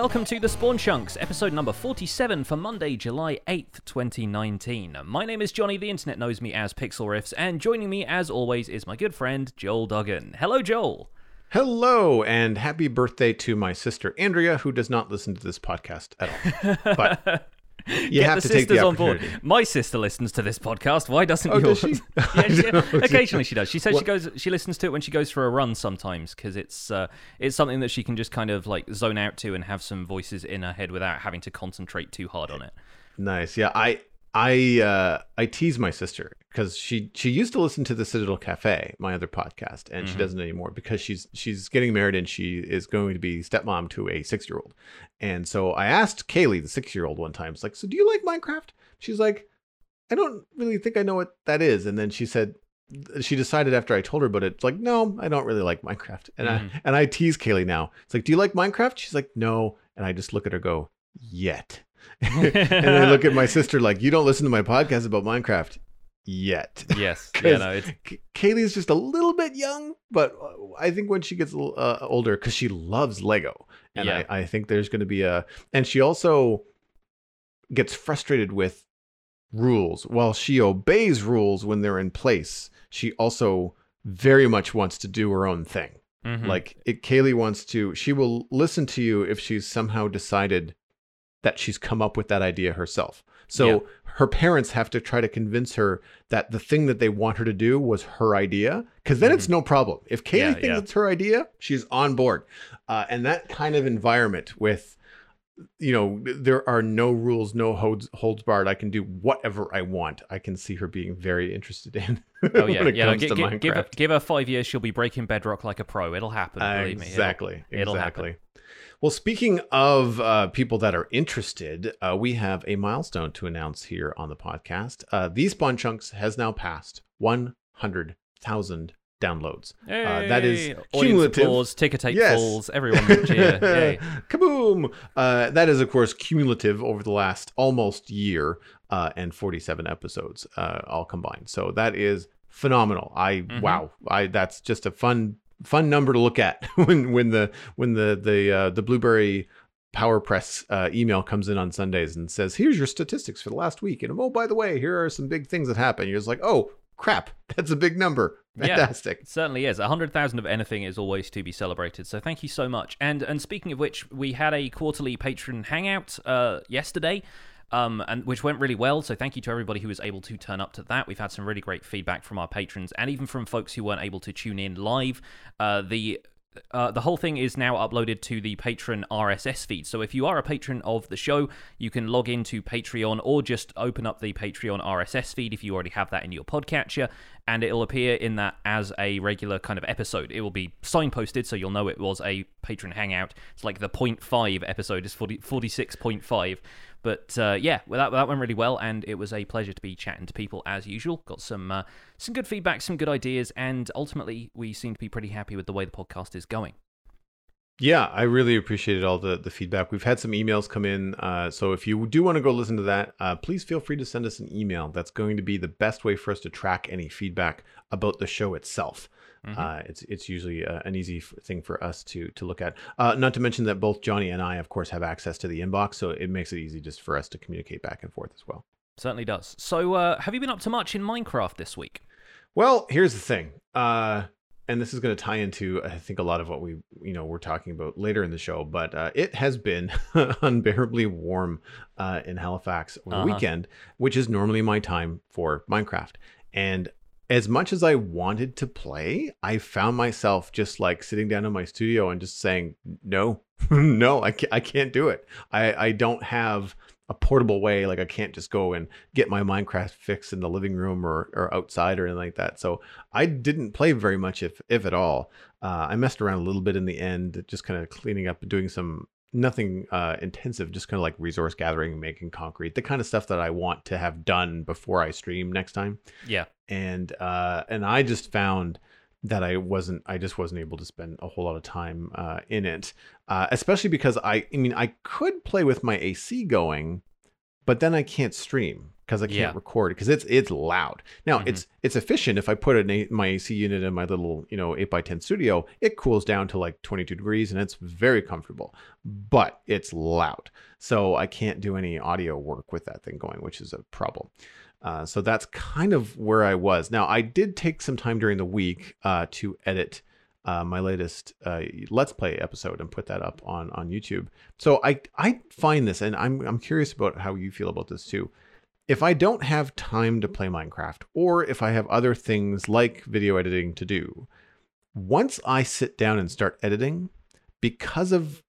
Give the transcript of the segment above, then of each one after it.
Welcome to The Spawn Chunks, episode number 47 for Monday, July 8th, 2019. My name is Jonny, the internet knows me as Pixlriffs, and joining me as always is my good friend, Joel Duggan. Hello, Joel. Hello, and happy birthday to my sister, Andrea, who does not listen to this podcast at all. But you have to take the opportunity. On board. My sister listens to this podcast. Why doesn't yours? Does she? Yeah, occasionally she does. She says she listens to it when she goes for a run sometimes because it's something that she can just kind of like zone out to and have some voices in her head without having to concentrate too hard on it. Nice. Yeah, I tease my sister because she used to listen to the Citadel Cafe, my other podcast, and she doesn't anymore because she's getting married and she is going to be stepmom to a 6-year-old. And so I asked Kaylee, the 6-year-old, one time, it's like, so do you like Minecraft? She's like, I don't really think I know what that is. And then she said, she decided after I told her, but it's like, no, I don't really like Minecraft. And I tease Kaylee now. It's like, do you like Minecraft? She's like, no. And I just look at her go, yet. And I look at my sister like, you don't listen to my podcast about Minecraft yet. Yes. Yeah, no, it's... Kaylee's just a little bit young, but I think when she gets older, because she loves Lego. And yeah. I think there's going to be and she also gets frustrated with rules. While she obeys rules when they're in place, she also very much wants to do her own thing. Mm-hmm. Like Kaylee she will listen to you if she's somehow decided that she's come up with that idea herself. So her parents have to try to convince her that the thing that they want her to do was her idea, because then it's no problem. If Kaylee thinks it's her idea, she's on board. And that kind of environment with, you know, there are no rules, no holds barred. I can do whatever I want. I can see her being very interested in. Oh yeah, when it comes to Minecraft. Give her 5 years, she'll be breaking bedrock like a pro. It'll happen. Believe me. It'll happen. Well, speaking of people that are interested, we have a milestone to announce here on the podcast. The Spawn Chunks has now passed 100,000 downloads. Hey, that is cumulative. Applause, ticker tape falls, everyone would cheer. Yay. Kaboom! That is, of course, cumulative over the last almost year and 47 episodes all combined. So that is phenomenal. That's just a fun number to look at when the Blueberry Power Press email comes in on Sundays and says, here's your statistics for the last week, and oh, by the way, here are some big things that happened. You're just like, oh crap, that's a big number. Fantastic. Yeah, it certainly is. 100,000 of anything is always to be celebrated, so thank you so much. And speaking of which, we had a quarterly patron hangout yesterday, and which went really well, so thank you to everybody who was able to turn up to that. We've had some really great feedback from our patrons and even from folks who weren't able to tune in live. The whole thing is now uploaded to the Patreon RSS feed. So if you are a patron of the show, you can log into Patreon or just open up the Patreon RSS feed if you already have that in your podcatcher, and it'll appear in that as a regular kind of episode. It will be signposted, so you'll know it was a patron hangout. It's like the 0.5 episode is 46.5. But that went really well, and it was a pleasure to be chatting to people as usual. Got some good feedback, some good ideas, and ultimately we seem to be pretty happy with the way the podcast is going. Yeah, I really appreciated all the feedback. We've had some emails come in, so if you do want to go listen to that, please feel free to send us an email. That's going to be the best way for us to track any feedback about the show itself. It's usually an easy thing for us to look at. Not to mention that both Jonny and I, of course, have access to the inbox, so it makes it easy just for us to communicate back and forth as well. Certainly does. So have you been up to much in Minecraft this week? Well, here's the thing. And this is going to tie into, I think, a lot of what we're talking about later in the show, but it has been unbearably warm in Halifax over the weekend, which is normally my time for Minecraft. And as much as I wanted to play, I found myself just like sitting down in my studio and just saying, no, I can't do it. I don't have a portable way. Like I can't just go and get my Minecraft fix in the living room or outside or anything like that. So I didn't play very much, if at all. I messed around a little bit in the end, just kind of cleaning up, doing nothing intensive, just kind of like resource gathering, making concrete, the kind of stuff that I want to have done before I stream next time. Yeah. And I just found that I just wasn't able to spend a whole lot of time in it, especially because I could play with my AC going, but then I can't stream because I can't record it because it's loud. Now it's efficient. If I put my AC unit in my little 8x10 studio, it cools down to like 22 degrees and it's very comfortable, but it's loud. So I can't do any audio work with that thing going, which is a problem. So that's kind of where I was. Now I did take some time during the week to edit my latest Let's Play episode and put that up on YouTube. So I find this, and I'm curious about how you feel about this too. If I don't have time to play Minecraft, or if I have other things like video editing to do, once I sit down and start editing, because of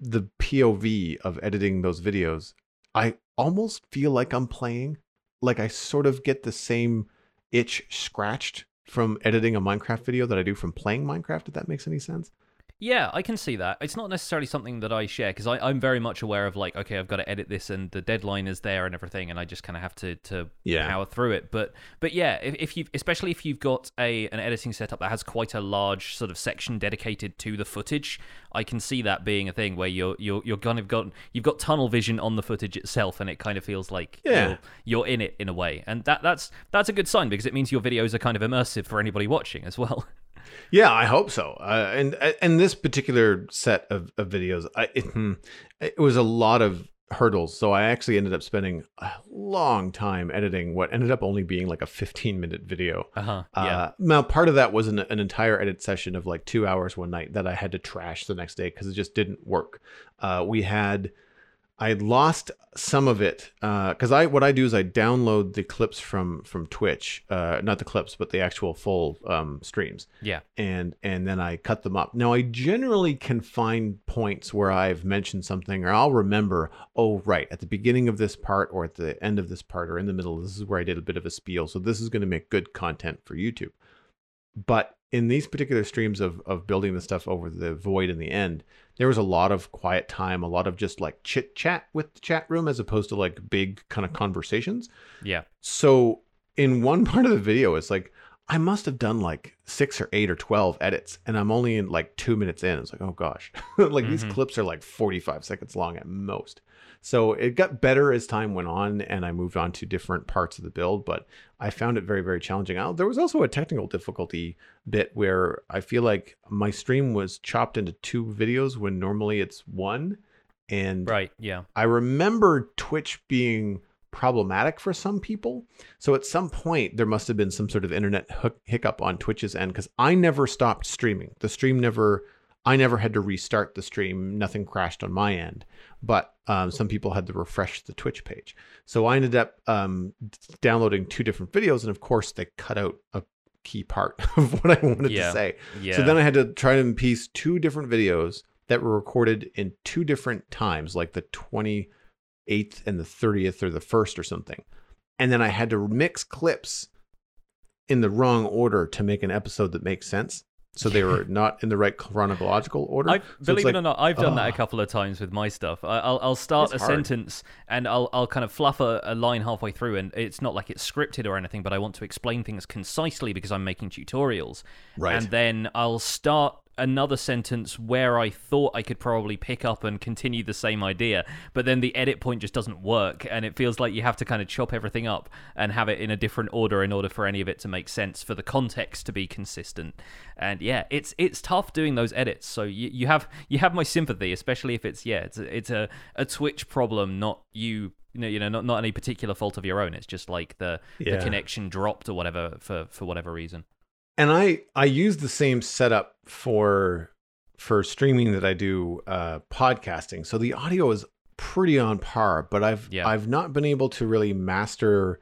the POV of editing those videos, I almost feel like I'm playing. Like I sort of get the same itch scratched from editing a Minecraft video that I do from playing Minecraft, if that makes any sense. Yeah, I can see that. It's not necessarily something that I share because I'm very much aware of like, okay, I've got to edit this and the deadline is there and everything, and I just kind of have to power through it. But yeah, if you, especially if you've got an editing setup that has quite a large sort of section dedicated to the footage, I can see that being a thing where you're kind of you've got tunnel vision on the footage itself, and it kind of feels like you're in it in a way, and that's a good sign because it means your videos are kind of immersive for anybody watching as well. Yeah, I hope so. And this particular set of videos, it was a lot of hurdles. So I actually ended up spending a long time editing what ended up only being like a 15-minute video. Now, part of that was an entire edit session of like 2 hours one night that I had to trash the next day because it just didn't work. I had lost some of it because what I do is I download the clips from Twitch, not the clips, but the actual full streams. Yeah. And then I cut them up. Now, I generally can find points where I've mentioned something or I'll remember, oh, right, at the beginning of this part or at the end of this part or in the middle, this is where I did a bit of a spiel. So this is going to make good content for YouTube. But in these particular streams of building the stuff over the void in the end, there was a lot of quiet time, a lot of just like chit chat with the chat room as opposed to like big kind of conversations. Yeah. So in one part of the video, it's like, I must have done like 6 or 8 or 12 edits and I'm only in like 2 minutes in. It's like, oh gosh, like these clips are like 45 seconds long at most. So it got better as time went on and I moved on to different parts of the build, but I found it very, very challenging. There was also a technical difficulty bit where I feel like my stream was chopped into 2 videos when normally it's 1. And right, yeah. I remember Twitch being problematic for some people. So at some point there must have been some sort of internet hiccup on Twitch's end because I never stopped streaming. The stream never... I never had to restart the stream. Nothing crashed on my end, but some people had to refresh the Twitch page. So I ended up downloading 2 different videos. And of course they cut out a key part of what I wanted to say. Yeah. So then I had to try to piece 2 different videos that were recorded in 2 different times, like the 28th and the 30th or the 1st or something. And then I had to mix clips in the wrong order to make an episode that makes sense. So they were not in the right chronological order. Believe it or not, I've done that a couple of times with my stuff. I'll start a sentence and I'll kind of fluff a line halfway through, and it's not like it's scripted or anything, but I want to explain things concisely because I'm making tutorials. Right. And then I'll start another sentence where I thought I could probably pick up and continue the same idea, but then the edit point just doesn't work, and it feels like you have to kind of chop everything up and have it in a different order in order for any of it to make sense, for the context to be consistent. And yeah, it's tough doing those edits. So you have my sympathy, especially if it's a Twitch problem, not not any particular fault of your own. It's just like the connection dropped or whatever for whatever reason. And I use the same setup for streaming that I do podcasting. So the audio is pretty on par, but I've not been able to really master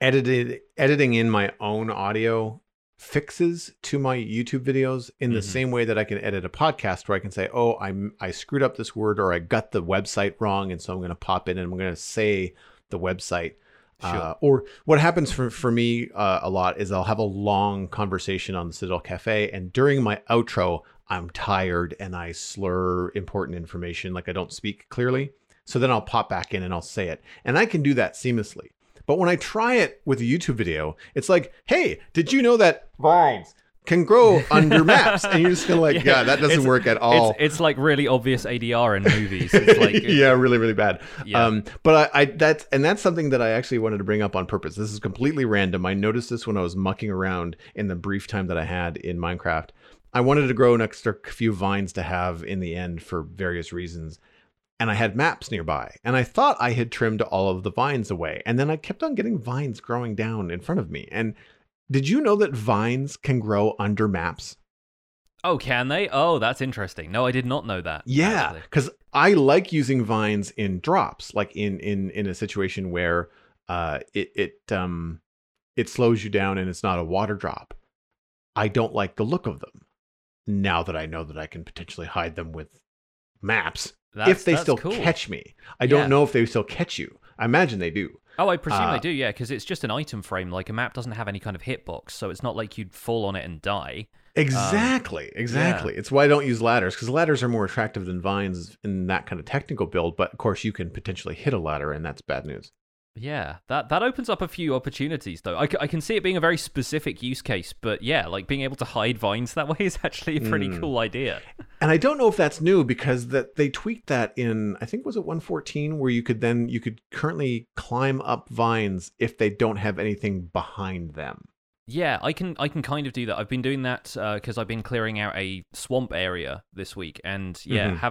editing in my own audio fixes to my YouTube videos in the same way that I can edit a podcast, where I can say, oh, I screwed up this word, or I got the website wrong, and so I'm going to pop in and I'm going to say the website. Sure. Or what happens for me a lot is I'll have a long conversation on the Citadel Cafe, and during my outro, I'm tired and I slur important information, like I don't speak clearly. So then I'll pop back in and I'll say it. And I can do that seamlessly. But when I try it with a YouTube video, it's like, hey, did you know that vines can grow under maps, and you're just gonna like, yeah, that doesn't work at all. It's like really obvious ADR in movies. It's like, yeah, really, really bad. Yeah. But that's something that I actually wanted to bring up on purpose. This is completely random. I noticed this when I was mucking around in the brief time that I had in Minecraft. I wanted to grow an extra few vines to have in the end for various reasons. And I had maps nearby, and I thought I had trimmed all of the vines away. And then I kept on getting vines growing down in front of me. And did you know that vines can grow under maps? Oh, can they? Oh, that's interesting. No, I did not know that. Yeah, because I like using vines in drops, like in a situation where it slows you down and it's not a water drop. I don't like the look of them. Now that I know that I can potentially hide them with maps. If they still catch me. I don't know if they still catch you. I imagine they do. Oh, I presume they do, yeah, because it's just an item frame. Like, a map doesn't have any kind of hitbox, so it's not like you'd fall on it and die. Exactly, exactly. Yeah. It's why I don't use ladders, because ladders are more attractive than vines in that kind of technical build, but, of course, you can potentially hit a ladder, and that's bad news. Yeah, that opens up a few opportunities, though. I can see it being a very specific use case, but yeah, like being able to hide vines that way is actually a pretty cool idea. And I don't know if that's new, because that they tweaked that in, I think, was it 1.14, where you could currently climb up vines if they don't have anything behind them. Yeah, I can kind of do that. I've been doing that because I've been clearing out a swamp area this week, and yeah,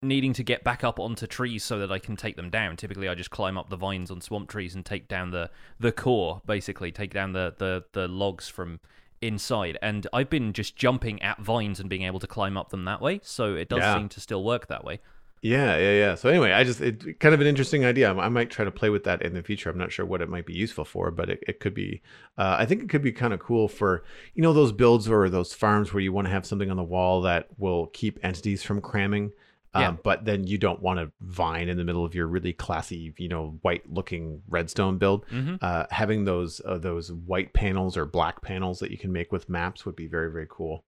needing to get back up onto trees so that I can take them down. Typically, I just climb up the vines on swamp trees and take down the core, basically. Take down the logs from inside. And I've been just jumping at vines and being able to climb up them that way. So it does seem to still work that way. Yeah. So anyway, it's kind of an interesting idea. I might try to play with that in the future. I'm not sure what it might be useful for, but it could be. I think it could be kind of cool for, you know, those builds or those farms where you want to have something on the wall that will keep entities from cramming. Yeah. But then you don't want a vine in the middle of your really classy, you know, white-looking redstone build. Mm-hmm. Having those white panels or black panels that you can make with maps would be very, very cool.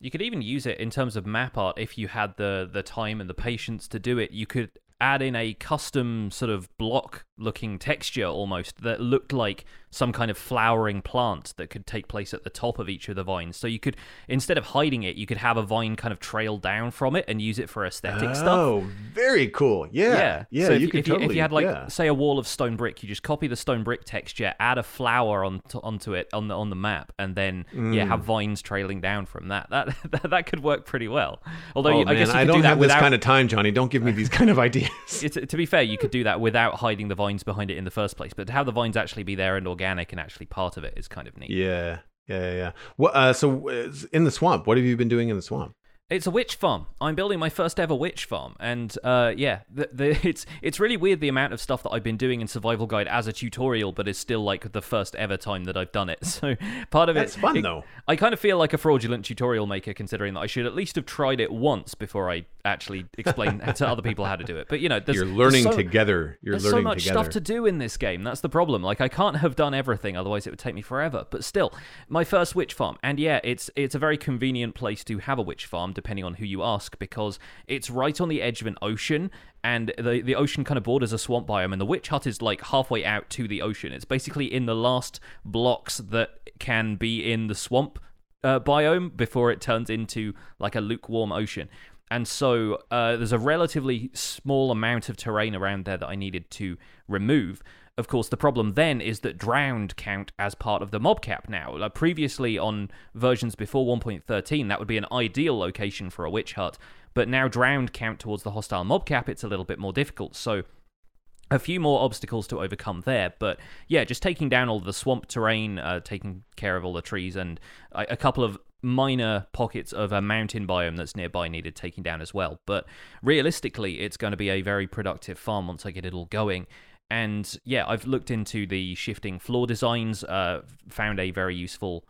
You could even use it in terms of map art if you had the time and the patience to do it. You could add in a custom sort of block-looking texture almost that looked like some kind of flowering plant that could take place at the top of each of the vines. So you could, instead of hiding it, you could have a vine kind of trail down from it and use it for aesthetic stuff. Oh, very cool. Yeah. So if you had, like, say, a wall of stone brick, you just copy the stone brick texture, add a flower onto it on the map, and then have vines trailing down from that. That could work pretty well. Although I guess you could I don't do that have without... this kind of time, Johnny. Don't give me these kind of ideas. To be fair, you could do that without hiding the vines behind it in the first place, but to have the vines actually be there and organic and actually part of it is kind of neat. Yeah. Well, so in the swamp, what have you been doing in the swamp? It's a witch farm. I'm building my first ever witch farm, and it's really weird the amount of stuff that I've been doing in Survival Guide as a tutorial, but it's still like the first ever time that I've done it. So part of that's fun though. I kind of feel like a fraudulent tutorial maker, considering that I should at least have tried it once before I actually explain to other people how to do it. But you know, there's so much stuff to do in this game. That's the problem. Like, I can't have done everything, otherwise it would take me forever. But still, my first witch farm, and yeah, it's a very convenient place to have a witch farm, depending on who you ask, because it's right on the edge of an ocean, and the ocean kind of borders a swamp biome, and the witch hut is like halfway out to the ocean. It's basically in the last blocks that can be in the swamp biome before it turns into like a lukewarm ocean. And so there's a relatively small amount of terrain around there that I needed to remove. Of course, the problem then is that drowned count as part of the mob cap now. Like, previously on versions before 1.13, that would be an ideal location for a witch hut, but now drowned count towards the hostile mob cap, it's a little bit more difficult. So a few more obstacles to overcome there, but yeah, just taking down all the swamp terrain, taking care of all the trees, and a couple of minor pockets of a mountain biome that's nearby needed taking down as well. But realistically, it's going to be a very productive farm once I get it all going. And yeah, I've looked into the shifting floor designs, found a very useful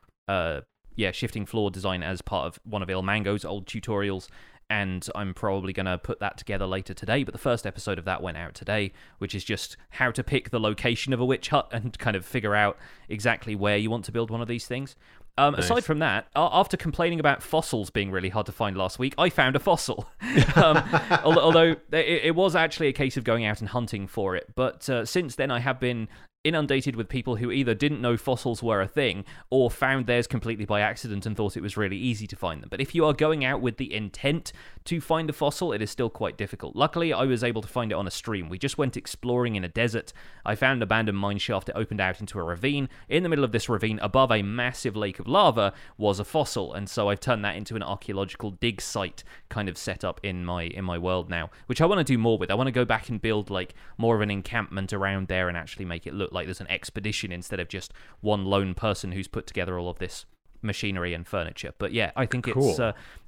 shifting floor design as part of one of Il Mango's old tutorials, and I'm probably going to put that together later today, but the first episode of that went out today, which is just how to pick the location of a witch hut and kind of figure out exactly where you want to build one of these things. Nice. Aside from that, after complaining about fossils being really hard to find last week, I found a fossil. Although it was actually a case of going out and hunting for it. But since then, I have been inundated with people who either didn't know fossils were a thing or found theirs completely by accident and thought it was really easy to find them. But if you are going out with the intent to find a fossil, it is still quite difficult. Luckily, I was able to find it on a stream. We just went exploring in a desert. I found an abandoned mine shaft that opened out into a ravine. In the middle of this ravine, above a massive lake of lava, was a fossil, and so I've turned that into an archaeological dig site kind of setup in my world now, which I want to do more with. I want to go back and build like more of an encampment around there and actually make it look like there's an expedition instead of just one lone person who's put together all of this machinery and furniture. But yeah, I think cool.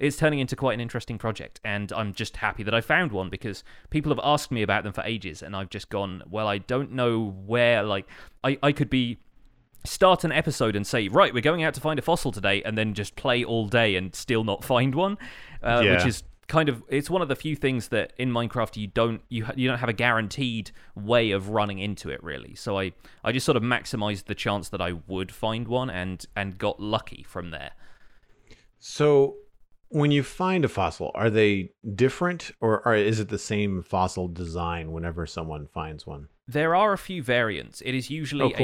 It's turning into quite an interesting project, and I'm just happy that I found one because people have asked me about them for ages, and I've just gone, well, I don't know where. Like, I could be start an episode and say, right, we're going out to find a fossil today, and then just play all day and still not find one, which is kind of, it's one of the few things that in Minecraft you don't have a guaranteed way of running into it, really. So I just sort of maximized the chance that I would find one and got lucky from there. So when you find a fossil, are they different, or is it the same fossil design whenever someone finds one? There are a few variants. It is usually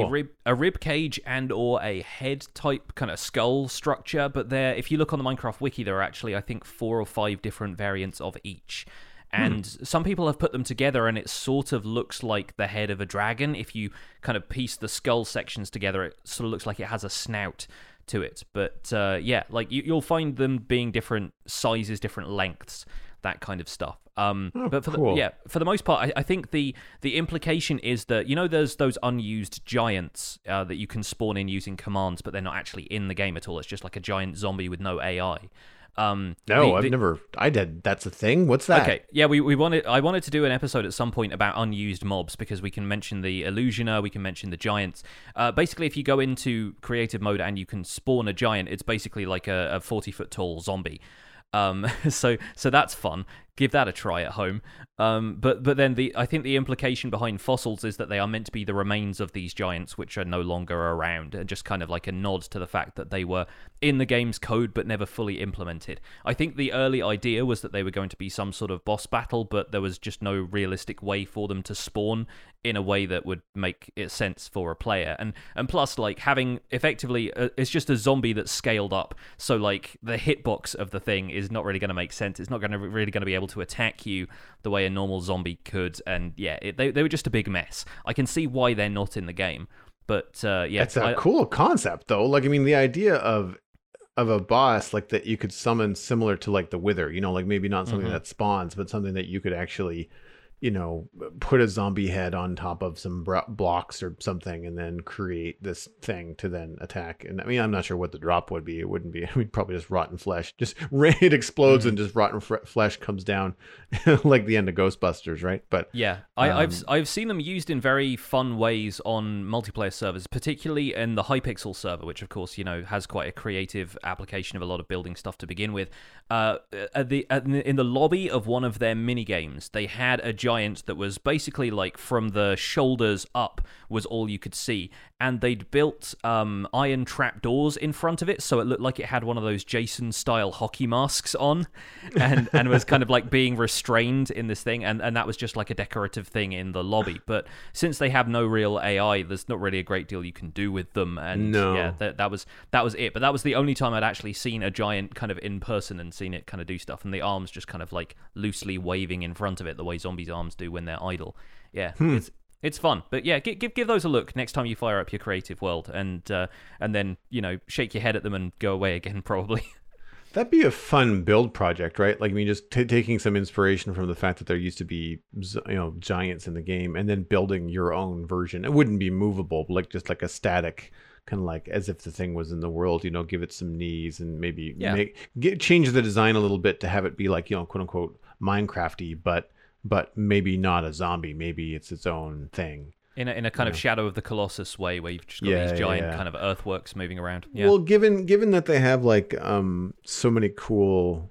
a rib cage and or a head type kind of skull structure, but there, if you look on the Minecraft wiki, there are actually I think 4 or 5 different variants of each. And some people have put them together, and it sort of looks like the head of a dragon. If you kind of piece the skull sections together, it sort of looks like it has a snout to it. But yeah, like you'll find them being different sizes, different lengths, that kind of stuff. But for the most part, I think the implication is that, you know, there's those unused giants that you can spawn in using commands, but they're not actually in the game at all. It's just like a giant zombie with no AI. That's a thing. What's that? Okay, yeah, I wanted to do an episode at some point about unused mobs, because we can mention the Illusioner, we can mention the giants. Basically, if you go into creative mode and you can spawn a giant, it's basically like a 40-foot tall zombie. So that's fun. Give that a try at home. But then I think the implication behind fossils is that they are meant to be the remains of these giants, which are no longer around, and just kind of like a nod to the fact that they were in the game's code but never fully implemented. I think the early idea was that they were going to be some sort of boss battle, but there was just no realistic way for them to spawn in a way that would make it sense for a player. And plus, like, having effectively, it's just a zombie that's scaled up, so like the hitbox of the thing is not really going to make sense. It's not going to really going to be able to attack you the way a normal zombie could. And yeah, they were just a big mess. I can see why they're not in the game, but yeah, it's a cool concept though. Like, I mean, the idea of a boss like that you could summon, similar to like the Wither, you know, like maybe not something that spawns, but something that you could actually, you know, put a zombie head on top of some blocks or something, and then create this thing to then attack. And I mean, I'm not sure what the drop would be. It wouldn't be, I mean, probably just rotten flesh. Just it explodes and just rotten flesh comes down, like the end of Ghostbusters, right? But yeah, I've seen them used in very fun ways on multiplayer servers, particularly in the Hypixel server, which of course, you know, has quite a creative application of a lot of building stuff to begin with. In the lobby of one of their mini games, they had a giant that was basically like from the shoulders up was all you could see, and they'd built iron trapdoors in front of it, so it looked like it had one of those Jason style hockey masks on, and was kind of like being restrained in this thing, and that was just like a decorative thing in the lobby. But since they have no real AI, there's not really a great deal you can do with them, and yeah, that was it. But that was the only time I'd actually seen a giant kind of in person and seen it kind of do stuff, and the arms just kind of like loosely waving in front of it the way zombies are do when they're idle. Yeah, it's fun. But yeah, give those a look next time you fire up your creative world, and then, you know, shake your head at them and go away again, probably. That'd be a fun build project, right? Like, I mean, just taking some inspiration from the fact that there used to be, you know, giants in the game, and then building your own version. It wouldn't be movable, like just like a static kind of, like as if the thing was in the world, you know, give it some knees and maybe change the design a little bit to have it be like, you know, quote unquote Minecrafty, but maybe not a zombie, maybe it's its own thing. In a kind of Shadow of the Colossus way, where you've just got these giant kind of earthworks moving around. Yeah. Well, given that they have like so many cool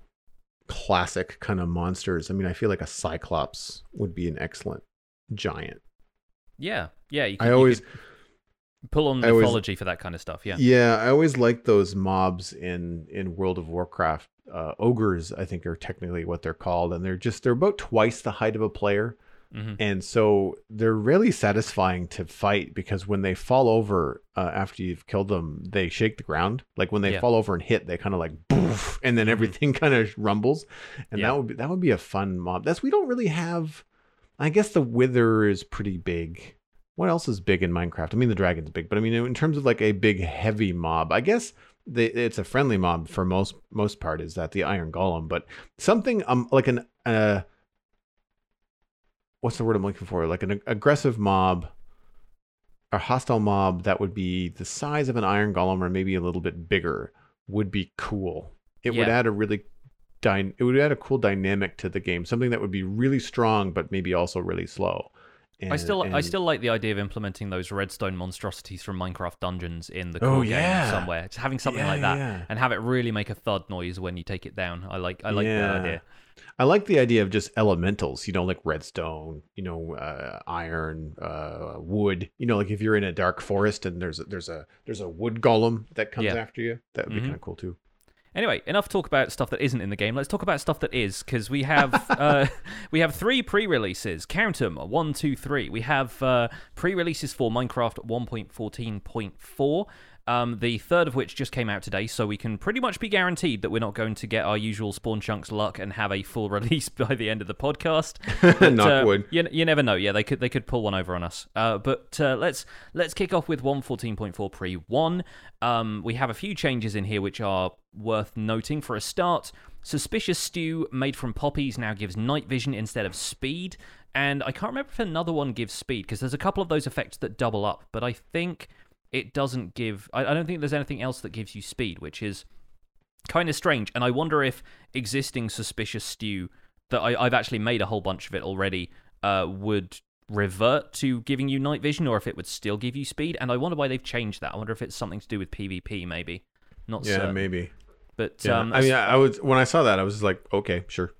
classic kind of monsters, I mean, I feel like a Cyclops would be an excellent giant. Yeah, yeah. Pull on mythology for that kind of stuff, yeah. Yeah, I always liked those mobs in World of Warcraft. Ogres, I think, are technically what they're called, and they're about twice the height of a player, Mm-hmm. And so they're really satisfying to fight, because when they fall over after you've killed them, they shake the ground. Like when they fall over and hit, they kind of like boof, and then everything kind of rumbles. And that would be a fun mob. That's, we don't really have, I guess the wither is pretty big. What else is big in Minecraft? I mean, the dragon's big, but I mean, in terms of like a big heavy mob, I guess it's a friendly mob for most part, is that the iron golem, but something like an what's the word I'm looking for? Like an aggressive mob or hostile mob that would be the size of an iron golem or maybe a little bit bigger would be cool. It would add a really cool dynamic to the game. Something that would be really strong but maybe also really slow. And I still like the idea of implementing those redstone monstrosities from Minecraft Dungeons in the core game somewhere. Just having something like that and have it really make a thud noise when you take it down. I like that idea. I like the idea of just elementals, you know, like redstone, you know, iron, wood, you know, like if you're in a dark forest and there's a wood golem that comes after you, that would be kind of cool too. Anyway, enough talk about stuff that isn't in the game. Let's talk about stuff that is, because we have we have three pre-releases. Count them, 1, 2, 3. We have pre-releases for Minecraft 1.14.4. The third of which just came out today, so we can pretty much be guaranteed that we're not going to get our usual Spawn Chunks luck and have a full release by the end of the podcast. But, Knockwood. You never know. Yeah, they could pull one over on us. But let's kick off with 1.14.4 pre-1. We have a few changes in here which are worth noting. For a start, suspicious stew made from poppies now gives night vision instead of speed, and I can't remember if another one gives speed, because there's a couple of those effects that double up, but I think it doesn't give... I don't think there's anything else that gives you speed, which is kind of strange. And I wonder if existing suspicious stew, that I've actually made a whole bunch of it already, would revert to giving you night vision, or if it would still give you speed. And I wonder why they've changed that. I wonder if it's something to do with PvP, maybe. Not certain. Yeah, maybe. But I mean, I was, when I saw that, I was just like, okay, sure.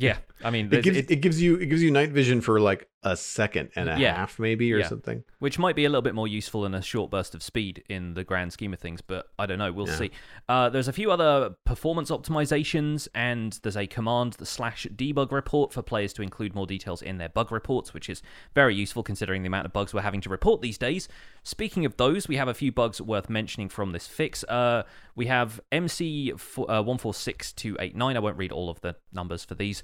Yeah, I mean, it gives you night vision for like a second and a half, maybe, or something, which might be a little bit more useful than a short burst of speed in the grand scheme of things. But I don't know. We'll see. There's a few other performance optimizations, and there's a command, the /debug report, for players to include more details in their bug reports, which is very useful considering the amount of bugs we're having to report these days. Speaking of those, we have a few bugs worth mentioning from this fix. We have MC146289. I won't read all of the numbers for these.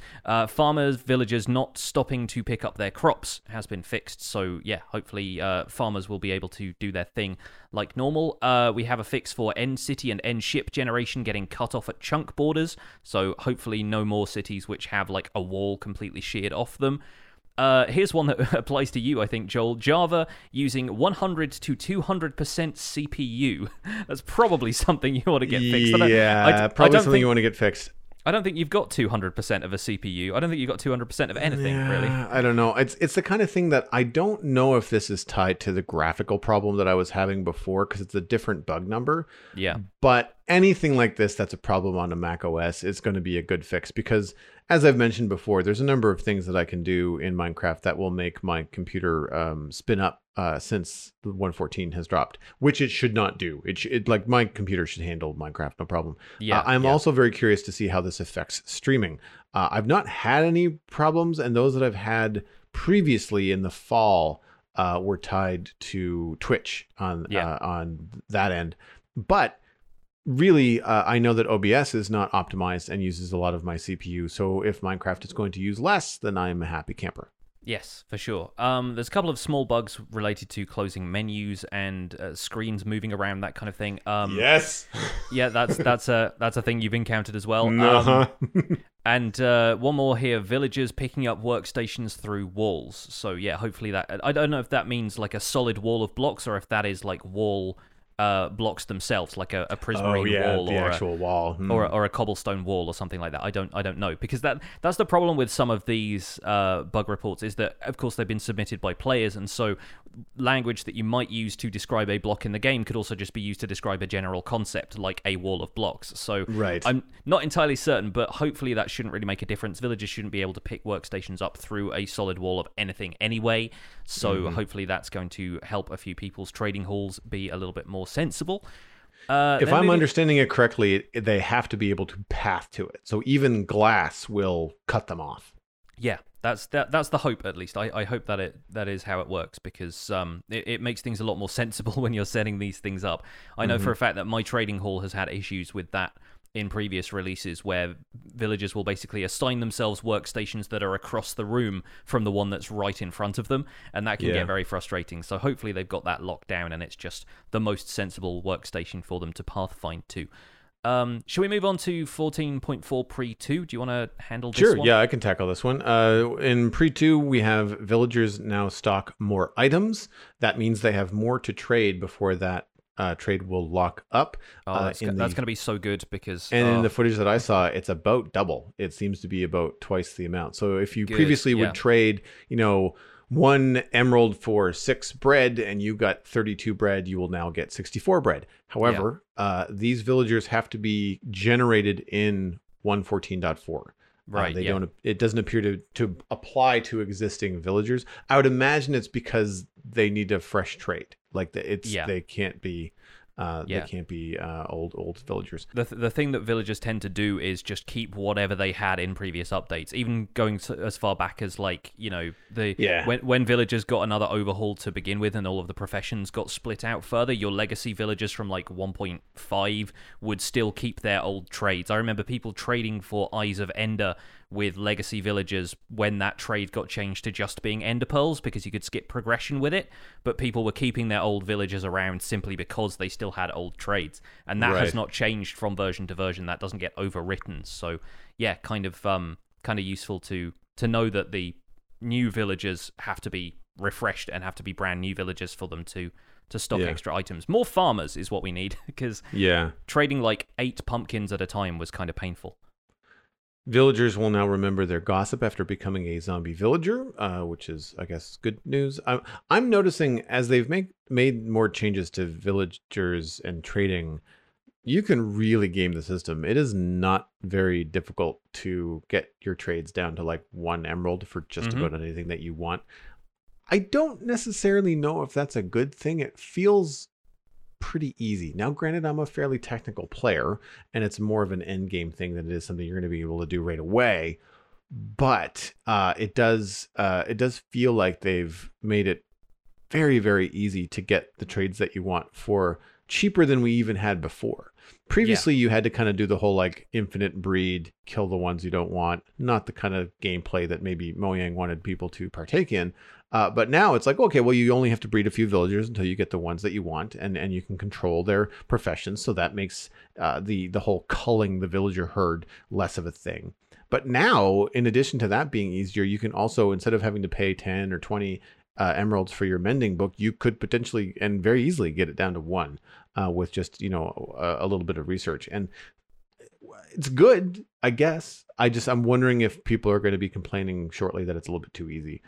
Farmers, villagers not stopping to pick up their crops has been fixed, so yeah, hopefully farmers will be able to do their thing like normal. We have a fix for end city and end ship generation getting cut off at chunk borders, so hopefully no more cities which have like a wall completely sheared off them. Here's one that applies to you, I think, Joel. Java using 100 to 200% CPU. That's probably something you want to get fixed. You want to get fixed. I don't think you've got 200% of a CPU. I don't think you've got 200% of anything, really. I don't know. It's the kind of thing that I don't know if this is tied to the graphical problem that I was having before, because it's a different bug number. Yeah. But anything like this that's a problem on a Mac OS is going to be a good fix, because, as I've mentioned before, there's a number of things that I can do in Minecraft that will make my computer spin up since 1.14 has dropped, which it should not do. Like my computer should handle Minecraft, no problem. Yeah, I'm also very curious to see how this affects streaming. I've not had any problems, and those that I've had previously in the fall were tied to Twitch on that end. But really, I know that OBS is not optimized and uses a lot of my CPU. So if Minecraft is going to use less, then I'm a happy camper. Yes, for sure. There's a couple of small bugs related to closing menus and screens moving around, that kind of thing. Yes. Yeah, that's a thing you've encountered as well. Uh-huh. And one more here, villagers picking up workstations through walls. So yeah, hopefully that... I don't know if that means like a solid wall of blocks, or if that is like wall... blocks themselves, like a prismarine wall, the actual wall, or a cobblestone wall, or something like that. I don't know, because that's the problem with some of these bug reports, is that of course they've been submitted by players, and so language that you might use to describe a block in the game could also just be used to describe a general concept, like a wall of blocks. So right. I'm not entirely certain, but hopefully that shouldn't really make a difference. Villagers shouldn't be able to pick workstations up through a solid wall of anything anyway, so hopefully that's going to help a few people's trading halls be a little bit more sensible. If I'm understanding it correctly, they have to be able to path to it, so even glass will cut them off. Yeah, That's the hope, at least. I hope that that is how it works, because it makes things a lot more sensible when you're setting these things up. I know for a fact that my trading hall has had issues with that in previous releases, where villagers will basically assign themselves workstations that are across the room from the one that's right in front of them, and that can get very frustrating. So hopefully they've got that locked down, and it's just the most sensible workstation for them to pathfind to. Should we move on to 14.4 pre-2? Do you want to handle this one? Sure, yeah, I can tackle this one. In pre-2, we have villagers now stock more items. That means they have more to trade before that trade will lock up. That's going to be so good, because... And in the footage that I saw, it's about double. It seems to be about twice the amount. So if you previously would trade, you know... 1 emerald for 6 bread, and you got 32 bread, you will now get 64 bread. However, these villagers have to be generated in 1.14.4. Right. They don't. It doesn't appear to apply to existing villagers. I would imagine it's because they need a fresh trait. Like they can't be. They can't be old villagers. The thing that villagers tend to do is just keep whatever they had in previous updates, even going as far back as when villagers got another overhaul to begin with, and all of the professions got split out further. Your legacy villagers from 1.5 would still keep their old trades. I remember people trading for Eyes of Ender with legacy villagers when that trade got changed to just being Ender Pearls, because you could skip progression with it, but people were keeping their old villagers around simply because they still had old trades, and that has not changed from version to version. That doesn't get overwritten. So yeah, kind of useful to know that the new villagers have to be refreshed and have to be brand new villagers for them to stock extra items. More farmers is what we need, because trading 8 pumpkins at a time was kind of painful. Villagers will now remember their gossip after becoming a zombie villager, which is, I guess, good news. I'm noticing as they've made more changes to villagers and trading, you can really game the system. It is not very difficult to get your trades down to 1 emerald for just about anything that you want. I don't necessarily know if that's a good thing. It feels pretty easy. Now, granted, I'm a fairly technical player, and it's more of an end game thing than it is something you're going to be able to do right away. But it does feel like they've made it very, very easy to get the trades that you want for cheaper than we even had before. Previously, you had to kind of do the whole infinite breed, kill the ones you don't want, not the kind of gameplay that maybe Mojang wanted people to partake in. But now it's you only have to breed a few villagers until you get the ones that you want, and you can control their professions. So that makes the whole culling the villager herd less of a thing. But now, in addition to that being easier, you can also, instead of having to pay 10 or 20 emeralds for your mending book, you could potentially and very easily get it down to 1 with just, a little bit of research. And it's good, I guess. I'm wondering if people are going to be complaining shortly that it's a little bit too easy.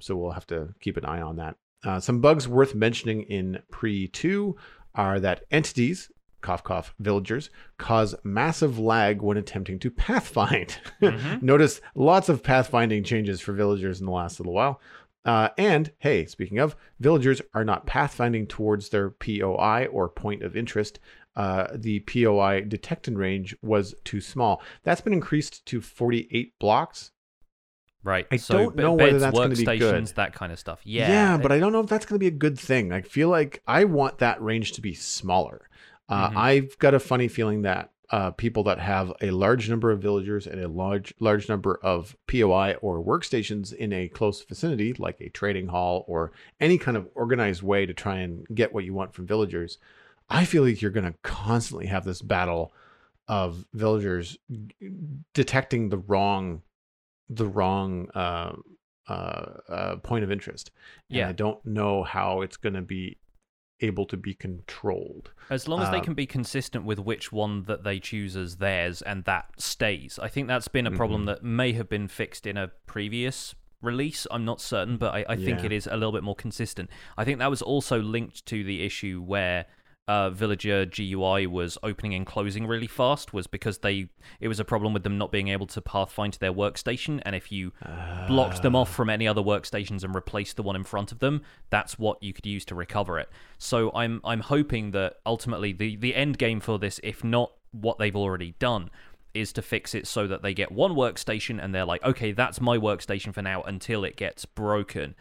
So we'll have to keep an eye on that. Some bugs worth mentioning in pre-2 are that entities, cough cough, villagers, cause massive lag when attempting to pathfind. Notice lots of pathfinding changes for villagers in the last little while. And hey, speaking of, villagers are not pathfinding towards their POI or point of interest. The POI detecting range was too small. That's been increased to 48 blocks. Right. I don't know whether that's going to be good. That kind of stuff. Yeah. Yeah, but I don't know if that's going to be a good thing. I feel like I want that range to be smaller. I've got a funny feeling that people that have a large number of villagers and a large number of POI or workstations in a close vicinity, like a trading hall or any kind of organized way to try and get what you want from villagers, I feel like you're going to constantly have this battle of villagers detecting the wrong point of interest. And I don't know how it's going to be able to be controlled. As long as they can be consistent with which one that they choose as theirs, and that stays. I think that's been a problem that may have been fixed in a previous release. I'm not certain, but I think it is a little bit more consistent. I think that was also linked to the issue where villager GUI was opening and closing really fast, was because it was a problem with them not being able to pathfind to their workstation, and if you blocked them off from any other workstations and replaced the one in front of them, that's what you could use to recover it. So I'm hoping that ultimately the end game for this, if not what they've already done, is to fix it so that they get one workstation and they're like, okay, that's my workstation for now until it gets broken.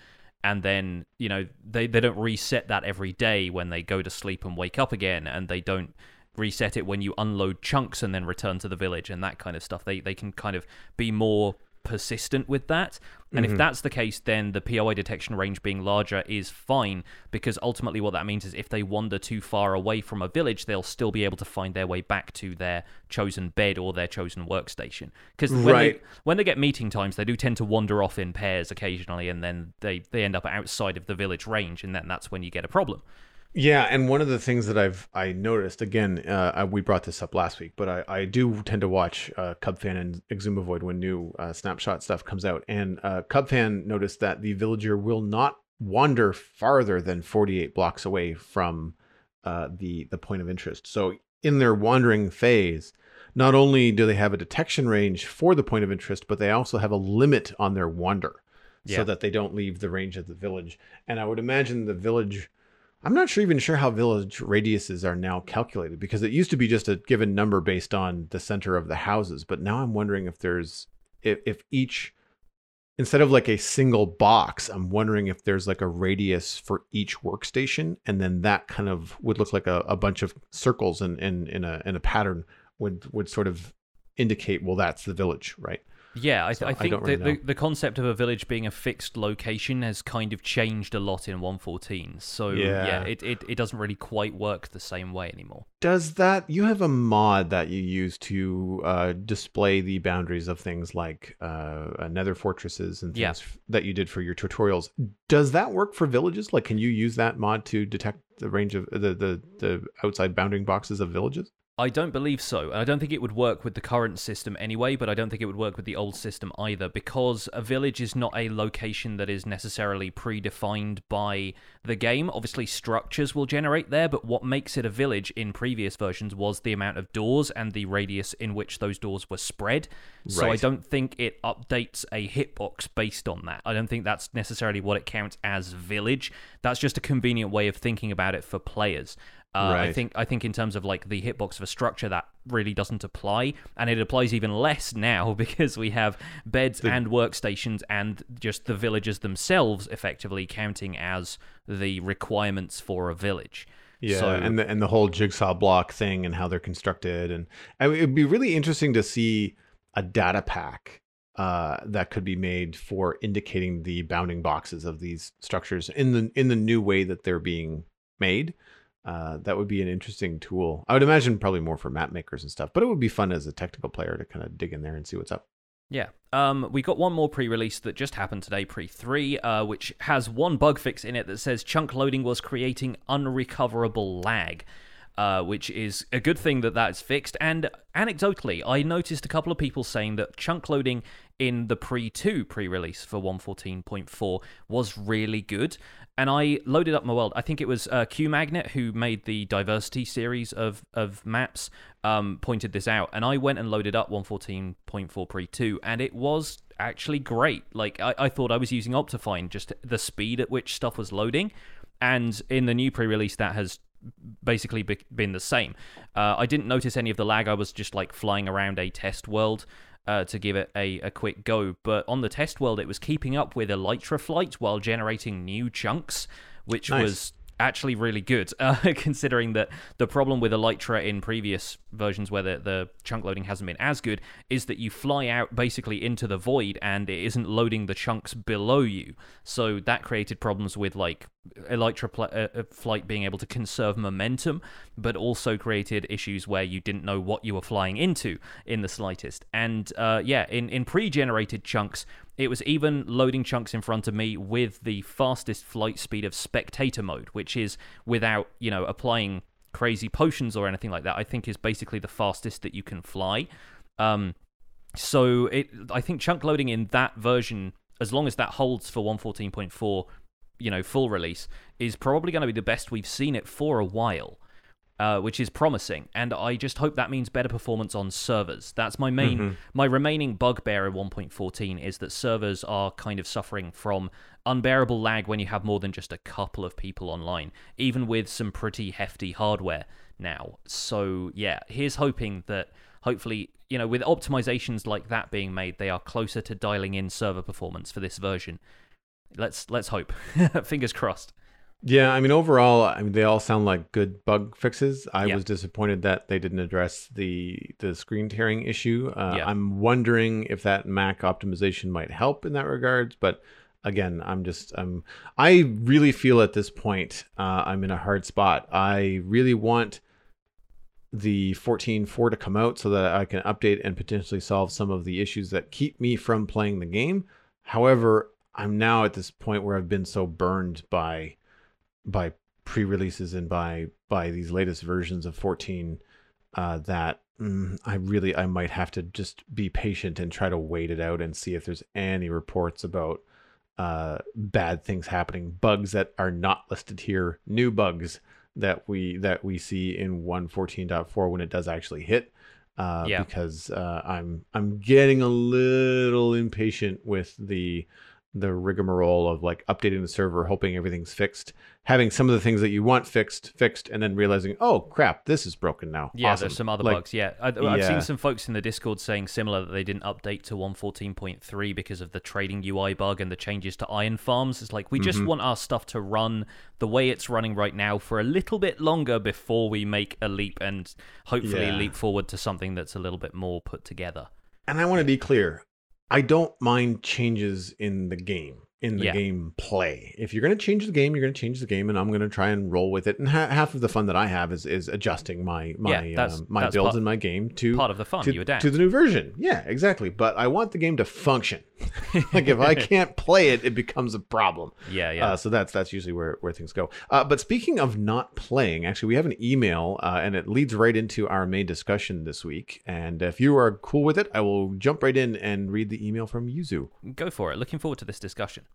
And then, you know, they don't reset that every day when they go to sleep and wake up again, and they don't reset it when you unload chunks and then return to the village and that kind of stuff. They can kind of be more persistent with that. And if that's the case, then the POI detection range being larger is fine, because ultimately what that means is if they wander too far away from a village, they'll still be able to find their way back to their chosen bed or their chosen workstation. Because when they get meeting times, they do tend to wander off in pairs occasionally, and then they end up outside of the village range, and then that's when you get a problem. Yeah, and one of the things that I noticed, again, we brought this up last week, but I do tend to watch Cubfan and Exumavoid when new snapshot stuff comes out, and Cubfan noticed that the villager will not wander farther than 48 blocks away from the point of interest. So in their wandering phase, not only do they have a detection range for the point of interest, but they also have a limit on their wander, so that they don't leave the range of the village. And I would imagine the village... I'm not sure how village radiuses are now calculated, because it used to be just a given number based on the center of the houses. But now I'm wondering if there's, if each, instead of like a single box, I'm wondering if there's like a radius for each workstation. And then that kind of would look like a bunch of circles in a pattern would sort of indicate, well, that's the village, right? Yeah, I think the concept of a village being a fixed location has kind of changed a lot in 1.14. So it doesn't really quite work the same way anymore. Does that... You have a mod that you use to display the boundaries of things like nether fortresses and things that you did for your tutorials. Does that work for villages? Like, can you use that mod to detect the range of the outside bounding boxes of villages? I don't believe so. I don't think it would work with the current system anyway, but I don't think it would work with the old system either, because a village is not a location that is necessarily predefined by the game. Obviously, structures will generate there, but what makes it a village in previous versions was the amount of doors and the radius in which those doors were spread. Right. So I don't think it updates a hitbox based on that. I don't think that's necessarily what it counts as village. That's just a convenient way of thinking about it for players. Right. I think in terms of like the hitbox of a structure, that really doesn't apply, and it applies even less now because we have beds and workstations and just the villagers themselves effectively counting as the requirements for a village. Yeah, so, and the whole jigsaw block thing and how they're constructed, and I mean, it'd be really interesting to see a data pack that could be made for indicating the bounding boxes of these structures in the new way that they're being made. That would be an interesting tool. I would imagine probably more for map makers and stuff, but it would be fun as a technical player to kind of dig in there and see what's up. Yeah. We got one more pre-release that just happened today, pre-3, which has one bug fix in it that says chunk loading was creating unrecoverable lag, which is a good thing that's fixed. And anecdotally, I noticed a couple of people saying that chunk loading in the pre-2 pre-release for 1.14.4 was really good. And I loaded up my world. I think it was Q Magnet, who made the diversity series of maps, pointed this out. And I went and loaded up 1.14.4 pre-2, and it was actually great. Like, I thought I was using OptiFine, just the speed at which stuff was loading. And in the new pre-release, that has basically been the same. I didn't notice any of the lag. I was just, like, flying around a test world to give it a quick go, but on the test world it was keeping up with Elytra flight while generating new chunks, which was actually really good, considering that the problem with Elytra in previous versions where the chunk loading hasn't been as good is that you fly out basically into the void and it isn't loading the chunks below you, so that created problems with like Elytra flight being able to conserve momentum, but also created issues where you didn't know what you were flying into in the slightest. And in pre-generated chunks, it was even loading chunks in front of me with the fastest flight speed of spectator mode, which is without, you know, applying crazy potions or anything like that. I think is basically the fastest that you can fly. I think chunk loading in that version, as long as that holds for 1.14.4, you know, full release, is probably going to be the best we've seen it for a while. which is promising, and I just hope that means better performance on servers. That's my main, my remaining bugbear in 1.14 is that servers are kind of suffering from unbearable lag when you have more than just a couple of people online, even with some pretty hefty hardware now. So yeah, here's hoping that hopefully, you know, with optimizations like that being made, they are closer to dialing in server performance for this version. Let's hope. Fingers crossed. Yeah, I mean, overall, I mean, they all sound like good bug fixes. I was disappointed that they didn't address the screen tearing issue. I'm wondering if that Mac optimization might help in that regard. But again, I really feel at this point I'm in a hard spot. I really want the 14.4 to come out so that I can update and potentially solve some of the issues that keep me from playing the game. However, I'm now at this point where I've been so burned by pre-releases and by these latest versions of 14 that I might have to just be patient and try to wait it out and see if there's any reports about bad things happening, bugs that are not listed here, new bugs that we see in 1.14.4 when it does actually hit. Because I'm getting a little impatient with the rigmarole of like updating the server, hoping everything's fixed, having some of the things that you want fixed, and then realizing, oh crap, this is broken now. Yeah, awesome. There's some other bugs. Yeah, I've seen some folks in the Discord saying similar, that they didn't update to 1.14.3 because of the trading UI bug and the changes to iron farms. It's like, we just want our stuff to run the way it's running right now for a little bit longer before we make a leap and hopefully leap forward to something that's a little bit more put together. And I want to be clear. I don't mind changes in the game, gameplay. If you're going to change the game, and I'm going to try and roll with it. And half of the fun that I have is adjusting my builds in my game to part of the fun. You adapt to the new version. Yeah, exactly. But I want the game to function. Like if I can't play it, it becomes a problem. Yeah, yeah. So that's usually where things go. But speaking of not playing, actually, we have an email and it leads right into our main discussion this week. And if you are cool with it, I will jump right in and read the email from Yuzu. Go for it. Looking forward to this discussion.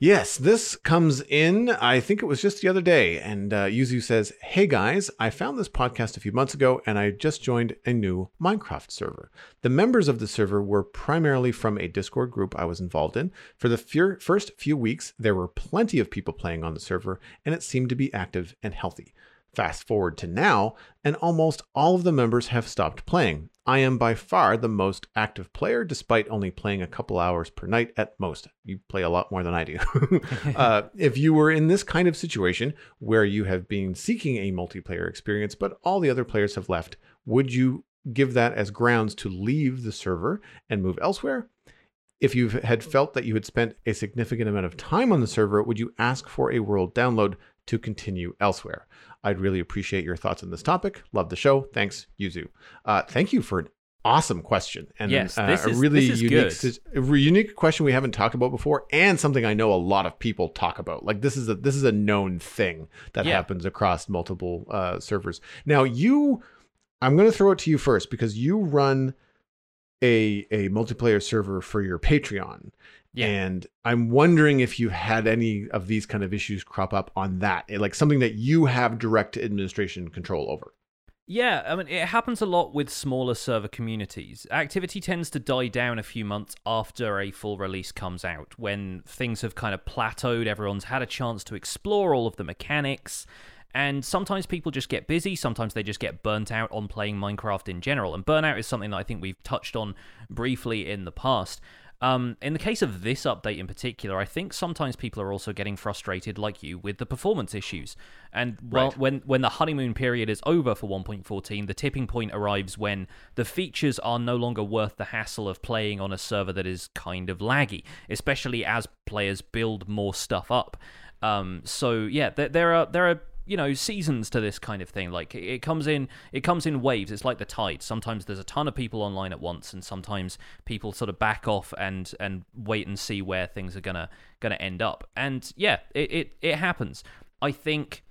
Yes, this comes in, I think it was just the other day, and Yuzu says, "Hey guys, I found this podcast a few months ago, and I just joined a new Minecraft server. The members of the server were primarily from a Discord group I was involved in. For the first few weeks, there were plenty of people playing on the server, and it seemed to be active and healthy. Fast forward to now, and almost all of the members have stopped playing. I am by far the most active player, despite only playing a couple hours per night at most." You play a lot more than I do. "If you were in this kind of situation where you have been seeking a multiplayer experience, but all the other players have left, would you give that as grounds to leave the server and move elsewhere? If you had felt that you had spent a significant amount of time on the server, would you ask for a world download to continue elsewhere? I'd really appreciate your thoughts on this topic. Love the show. Thanks, Yuzu." Thank you for an awesome question. And yes, this is a really unique question we haven't talked about before, and something I know a lot of people talk about. Like this is a known thing that happens across multiple servers. Now I'm going to throw it to you first, because you run a multiplayer server for your Patreon. Yeah. And I'm wondering if you had any of these kind of issues crop up on that, like something that you have direct administration control over. Yeah, I mean, it happens a lot with smaller server communities. Activity tends to die down a few months after a full release comes out, when things have kind of plateaued, everyone's had a chance to explore all of the mechanics. And sometimes people just get busy, sometimes they just get burnt out on playing Minecraft in general. And burnout is something that I think we've touched on briefly in the past. In the case of this update in particular, I think sometimes people are also getting frustrated, like you, with the performance issues. And when the honeymoon period is over for 1.14, the tipping point arrives when the features are no longer worth the hassle of playing on a server that is kind of laggy, especially as players build more stuff up. So yeah, there are you know, seasons to this kind of thing. Like it comes in waves. It's like the tide. Sometimes there's a ton of people online at once, and sometimes people sort of back off and wait and see where things are gonna end up. And yeah, it happens. I think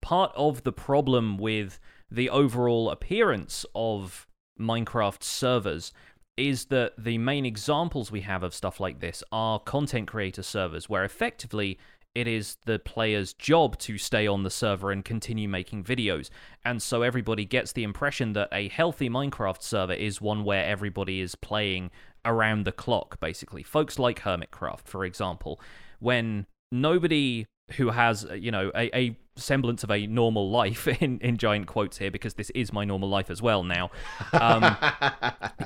part of the problem with the overall appearance of Minecraft servers is that the main examples we have of stuff like this are content creator servers, where effectively it is the player's job to stay on the server and continue making videos. And so everybody gets the impression that a healthy Minecraft server is one where everybody is playing around the clock, basically. Folks like Hermitcraft, for example, when nobody who has, you know, a semblance of a normal life, in giant quotes here, because this is my normal life as well now.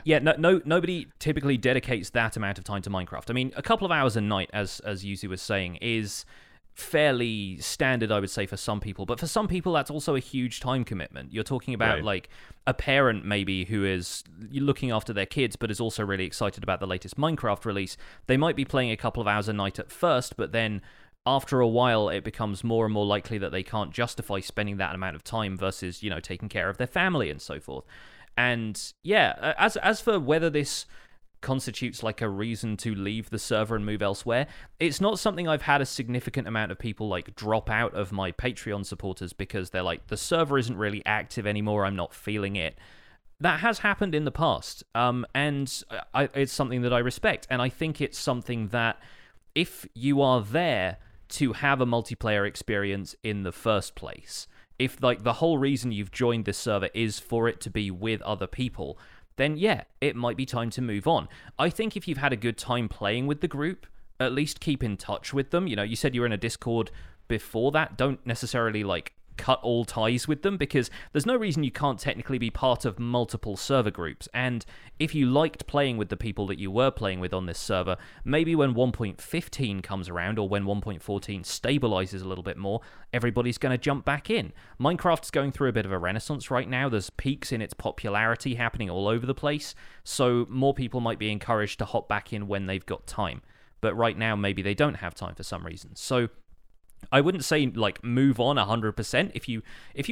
Nobody typically dedicates that amount of time to Minecraft. I mean, a couple of hours a night, as Yuzu was saying, is fairly standard, I would say, for some people. But for some people, that's also a huge time commitment. You're talking about, right, like a parent maybe who is looking after their kids but is also really excited about the latest Minecraft release. They might be playing a couple of hours a night at first, but then after a while, it becomes more and more likely that they can't justify spending that amount of time versus, you know, taking care of their family and so forth. And yeah, as for whether this constitutes like a reason to leave the server and move elsewhere, it's not something I've had a significant amount of people like drop out of my Patreon supporters because they're like, the server isn't really active anymore, I'm not feeling it. That has happened in the past, and it's something that I respect. And I think it's something that if you are there to have a multiplayer experience in the first place, if like the whole reason you've joined this server is for it to be with other people, then yeah, it might be time to move on. I think if you've had a good time playing with the group, at least keep in touch with them. You know, you said you were in a Discord before that. Don't necessarily like cut all ties with them, because there's no reason you can't technically be part of multiple server groups. And if you liked playing with the people that you were playing with on this server, maybe when 1.15 comes around, or when 1.14 stabilizes a little bit more, everybody's going to jump back in. Minecraft's going through a bit of a renaissance right now. There's peaks in its popularity happening all over the place, so more people might be encouraged to hop back in when they've got time. But right now, maybe they don't have time for some reason. So I wouldn't say, like, move on 100%. If you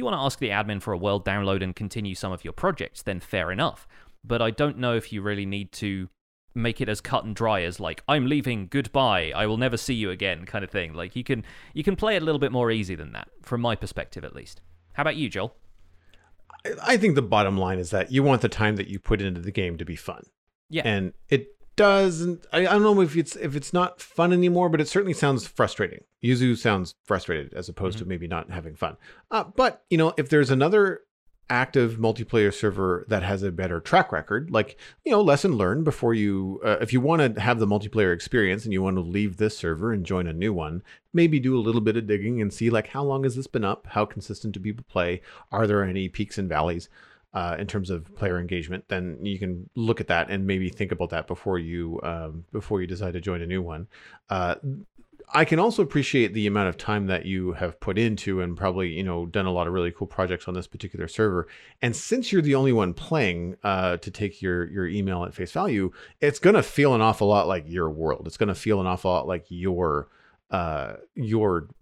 want to ask the admin for a world download and continue some of your projects, then fair enough. But I don't know if you really need to make it as cut and dry as, like, I'm leaving, goodbye, I will never see you again kind of thing. Like, you can play it a little bit more easy than that, from my perspective at least. How about you, Joel? I think the bottom line is that you want the time that you put into the game to be fun. Yeah. And it doesn't, I don't know if it's not fun anymore, but it certainly sounds frustrating. Yuzu sounds frustrated as opposed to maybe not having fun. But you know, if there's another active multiplayer server that has a better track record, like, you know, lesson learned before you, if you want to have the multiplayer experience and you want to leave this server and join a new one, maybe do a little bit of digging and see, like, how long has this been up? How consistent do people play? Are there any peaks and valleys? In terms of player engagement, then you can look at that and maybe think about that before you decide to join a new one. I can also appreciate the amount of time that you have put into and probably, you know, done a lot of really cool projects on this particular server. And since you're the only one playing, to take your email at face value, it's going to feel an awful lot like your world. It's going to feel an awful lot like your builds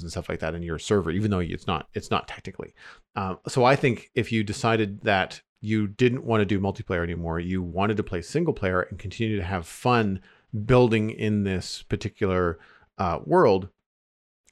and stuff like that in your server, even though it's not technically. So I think if you decided that you didn't want to do multiplayer anymore, you wanted to play single player and continue to have fun building in this particular world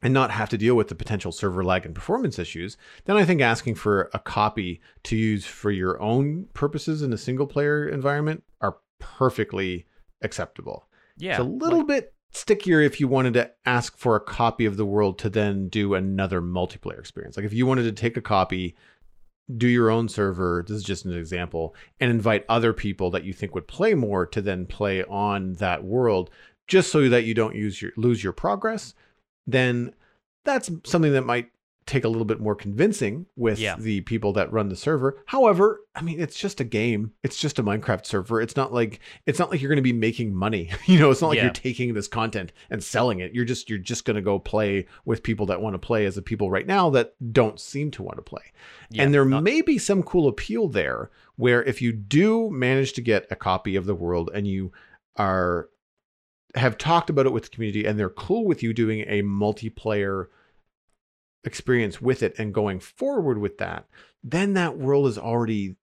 and not have to deal with the potential server lag and performance issues, then I think asking for a copy to use for your own purposes in a single player environment are perfectly acceptable. Yeah, it's a little bit stickier if you wanted to ask for a copy of the world to then do another multiplayer experience. Like, if you wanted to take a copy, do your own server, this is just an example, and invite other people that you think would play more to then play on that world, just so that you don't lose your progress, then that's something that might take a little bit more convincing with the people that run the server. However, I mean, it's just a game. It's just a Minecraft server. It's not like you're going to be making money. You know, it's not like you're taking this content and selling it. You're just going to go play with people that want to play as the people right now that don't seem to want to play. Yeah, and there may be some cool appeal there where if you do manage to get a copy of the world and you have talked about it with the community and they're cool with you doing a multiplayer experience with it and going forward with that, then that world has already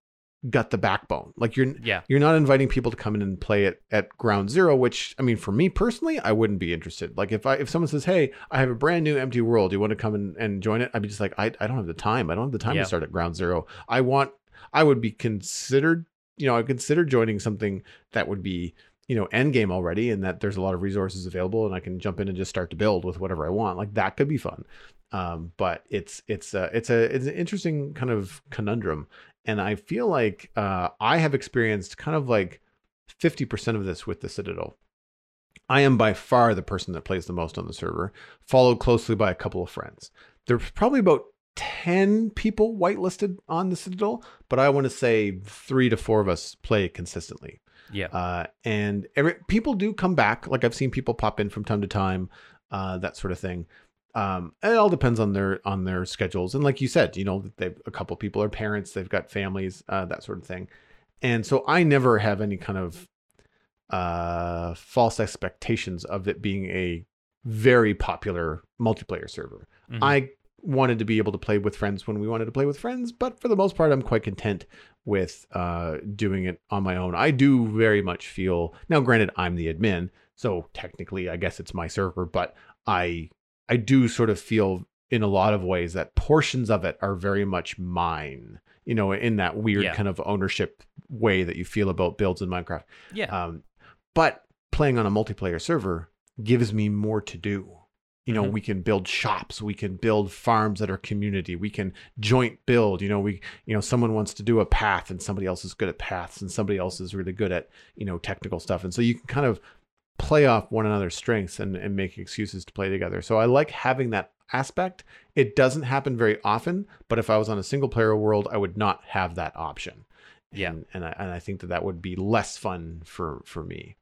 got the backbone. Like, you're not inviting people to come in and play it at ground zero, which, I mean, for me personally, I wouldn't be interested. Like, if someone says, hey, I have a brand new empty world, you want to come in and join it? I'd be just like, I don't have the time. I don't have the time to start at ground zero. I would be considered, you know, I consider joining something that would be you know, end game already and that there's a lot of resources available and I can jump in and just start to build with whatever I want. Like that could be fun. But it's an interesting kind of conundrum. And I feel like I have experienced kind of like 50% of this with the Citadel. I am by far the person that plays the most on the server, followed closely by a couple of friends. There's probably about 10 people whitelisted on the Citadel, but I want to say 3 to 4 of us play consistently. Yeah. And people do come back. Like I've seen people pop in from time to time, that sort of thing. It all depends on their schedules. And like you said, you know, a couple people are parents, they've got families, that sort of thing. And so I never have any kind of false expectations of it being a very popular multiplayer server. Mm-hmm. I wanted to be able to play with friends when we wanted to play with friends, but for the most part, I'm quite content with doing it on my own. I do very much feel, now granted, I'm the admin, so technically I guess it's my server, but I do sort of feel in a lot of ways that portions of it are very much mine, you know, in that weird kind of ownership way that you feel about builds in Minecraft. Yeah. But playing on a multiplayer server gives me more to do. You know, mm-hmm. we can build shops, we can build farms that are community, we can joint build, you know, someone wants to do a path and somebody else is good at paths and somebody else is really good at, you know, technical stuff. And so you can kind of play off one another's strengths and make excuses to play together. So I like having that aspect. It doesn't happen very often, but if I was on a single player world, I would not have that option. Yeah. And I think that would be less fun for me.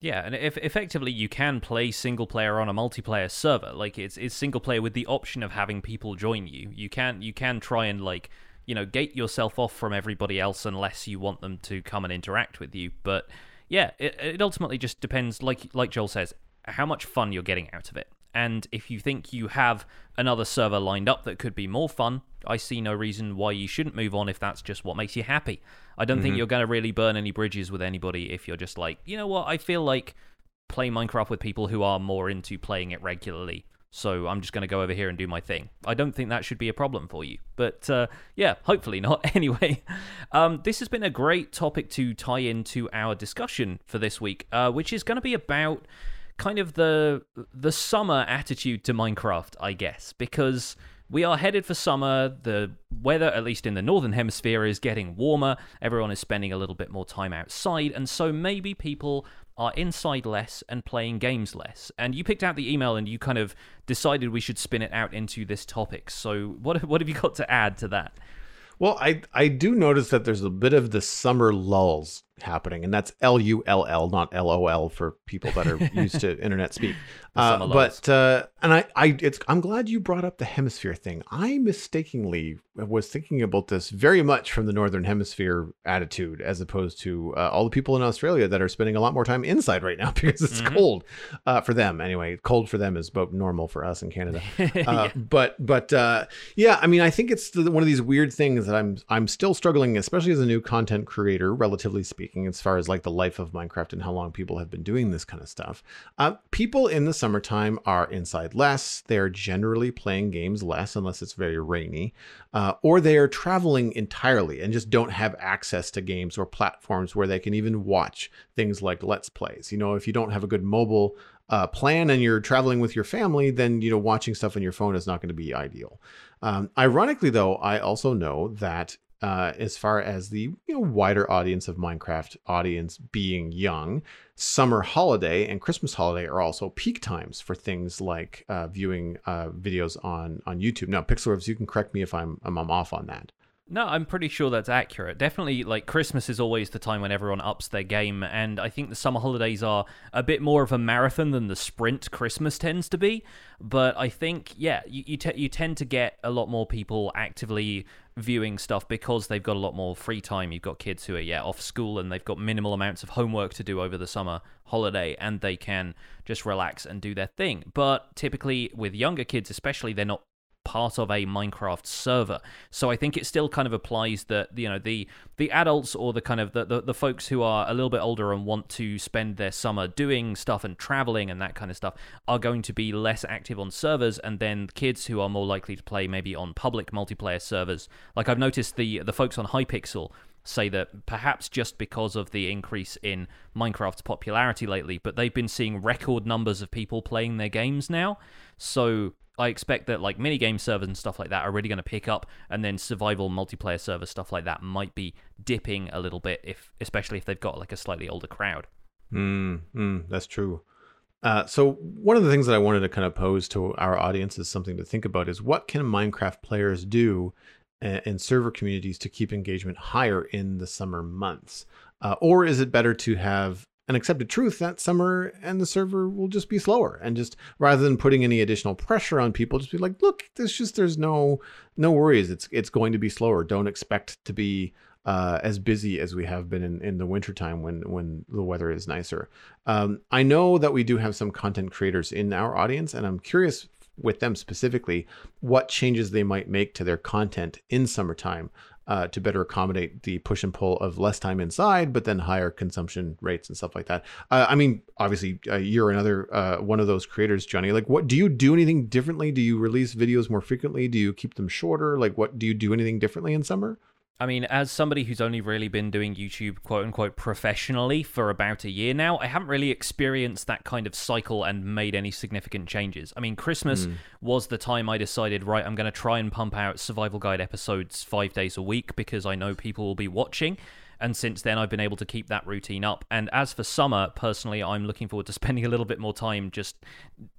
Yeah, and if effectively you can play single player on a multiplayer server, like it's single player with the option of having people join you. You can try and, like, you know, gate yourself off from everybody else unless you want them to come and interact with you. But yeah, it ultimately just depends, like Joel says, how much fun you're getting out of it. And if you think you have another server lined up that could be more fun, I see no reason why you shouldn't move on if that's just what makes you happy. I don't think you're going to really burn any bridges with anybody if you're just like, you know what, I feel like playing Minecraft with people who are more into playing it regularly, so I'm just going to go over here and do my thing. I don't think that should be a problem for you. But yeah, hopefully not. Anyway, this has been a great topic to tie into our discussion for this week, which is going to be about kind of the summer attitude to Minecraft, I guess, because we are headed for summer. The weather, at least in the northern hemisphere, is getting warmer. Everyone is spending a little bit more time outside, and so maybe people are inside less and playing games less. And you picked out the email and you kind of decided we should spin it out into this topic. So what have you got to add to that? Well, I do notice that there's a bit of the summer lulls happening, and that's LULL, not LOL for people that are used to internet speak. I'm glad you brought up the hemisphere thing. I mistakenly was thinking about this very much from the northern hemisphere attitude, as opposed to all the people in Australia that are spending a lot more time inside right now because it's cold for them. Anyway, cold for them is about normal for us in Canada. But yeah, I mean, I think it's one of these weird things that I'm still struggling, especially as a new content creator, relatively speaking, as far as like the life of Minecraft and how long people have been doing this kind of stuff. People in the summertime are inside less. They're generally playing games less unless it's very rainy, or they are traveling entirely and just don't have access to games or platforms where they can even watch things like Let's Plays. You know, if you don't have a good mobile plan and you're traveling with your family, then, you know, watching stuff on your phone is not going to be ideal. Ironically, though, I also know that as far as the, you know, wider audience of Minecraft audience being young, summer holiday and Christmas holiday are also peak times for things like viewing videos on YouTube. Now, Pixlriffs, you can correct me if I'm off on that. No, I'm pretty sure that's accurate. Definitely, like, Christmas is always the time when everyone ups their game, and I think the summer holidays are a bit more of a marathon than the sprint Christmas tends to be. But I think, yeah, you tend to get a lot more people actively viewing stuff because they've got a lot more free time. You've got kids who are, yeah, off school, and they've got minimal amounts of homework to do over the summer holiday, and they can just relax and do their thing. But typically, with younger kids especially, they're not part of a Minecraft server. So I think it still kind of applies that, you know, the adults or the kind of the folks who are a little bit older and want to spend their summer doing stuff and traveling and that kind of stuff are going to be less active on servers, and then kids who are more likely to play maybe on public multiplayer servers. Like I've noticed the folks on Hypixel say that perhaps just because of the increase in Minecraft's popularity lately, but they've been seeing record numbers of people playing their games now. So I expect that like minigame servers and stuff like that are really going to pick up, and then survival multiplayer servers, stuff like that, might be dipping a little bit, especially if they've got like a slightly older crowd. That's true. So one of the things that I wanted to kind of pose to our audience is something to think about is what can Minecraft players do and server communities to keep engagement higher in the summer months? Or is it better to have an accepted truth that summer and the server will just be slower, and just rather than putting any additional pressure on people, just be like, look, there's no worries. It's going to be slower. Don't expect to be as busy as we have been in the wintertime when the weather is nicer. I know that we do have some content creators in our audience, and I'm curious with them specifically what changes they might make to their content in summertime to better accommodate the push and pull of less time inside, but then higher consumption rates and stuff like that. I mean, obviously you're another one of those creators, Jonny. Like, what do you do anything differently? Do you release videos more frequently? Do you keep them shorter? Like, what do you do anything differently in summer? I mean, as somebody who's only really been doing YouTube, quote unquote, professionally for about a year now, I haven't really experienced that kind of cycle and made any significant changes. I mean, Christmas was the time I decided, right, I'm going to try and pump out Survival Guide episodes 5 days a week because I know people will be watching. And since then, I've been able to keep that routine up. And as for summer, personally, I'm looking forward to spending a little bit more time just,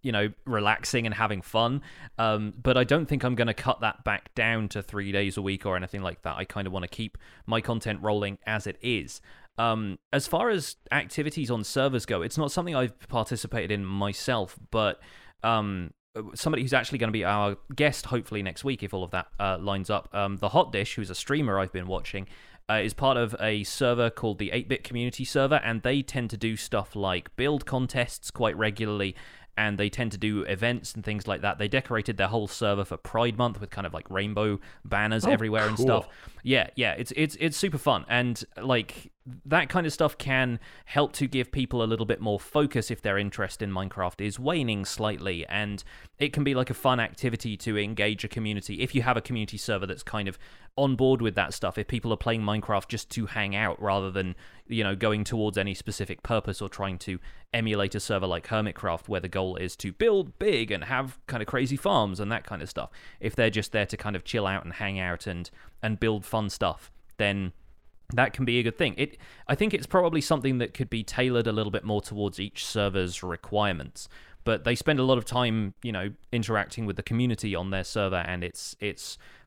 you know, relaxing and having fun. But I don't think I'm going to cut that back down to 3 days a week or anything like that. I kind of want to keep my content rolling as it is. As far as activities on servers go, it's not something I've participated in myself, but somebody who's actually going to be our guest, hopefully next week, if all of that lines up, The Hot Dish, who's a streamer I've been watching, is part of a server called the 8-Bit Community Server, and they tend to do stuff like build contests quite regularly, and they tend to do events and things like that. They decorated their whole server for Pride Month with kind of like rainbow banners everywhere and stuff. Yeah, it's super fun, and like that kind of stuff can help to give people a little bit more focus if their interest in Minecraft is waning slightly, and it can be like a fun activity to engage a community if you have a community server that's kind of on board with that stuff. If people are playing Minecraft just to hang out rather than, you know, going towards any specific purpose or trying to emulate a server like Hermitcraft where the goal is to build big and have kind of crazy farms and that kind of stuff. If they're just there to kind of chill out and hang out and build fun stuff, then that can be a good thing. I think it's probably something that could be tailored a little bit more towards each server's requirements. But they spend a lot of time, you know, interacting with the community on their server, and it's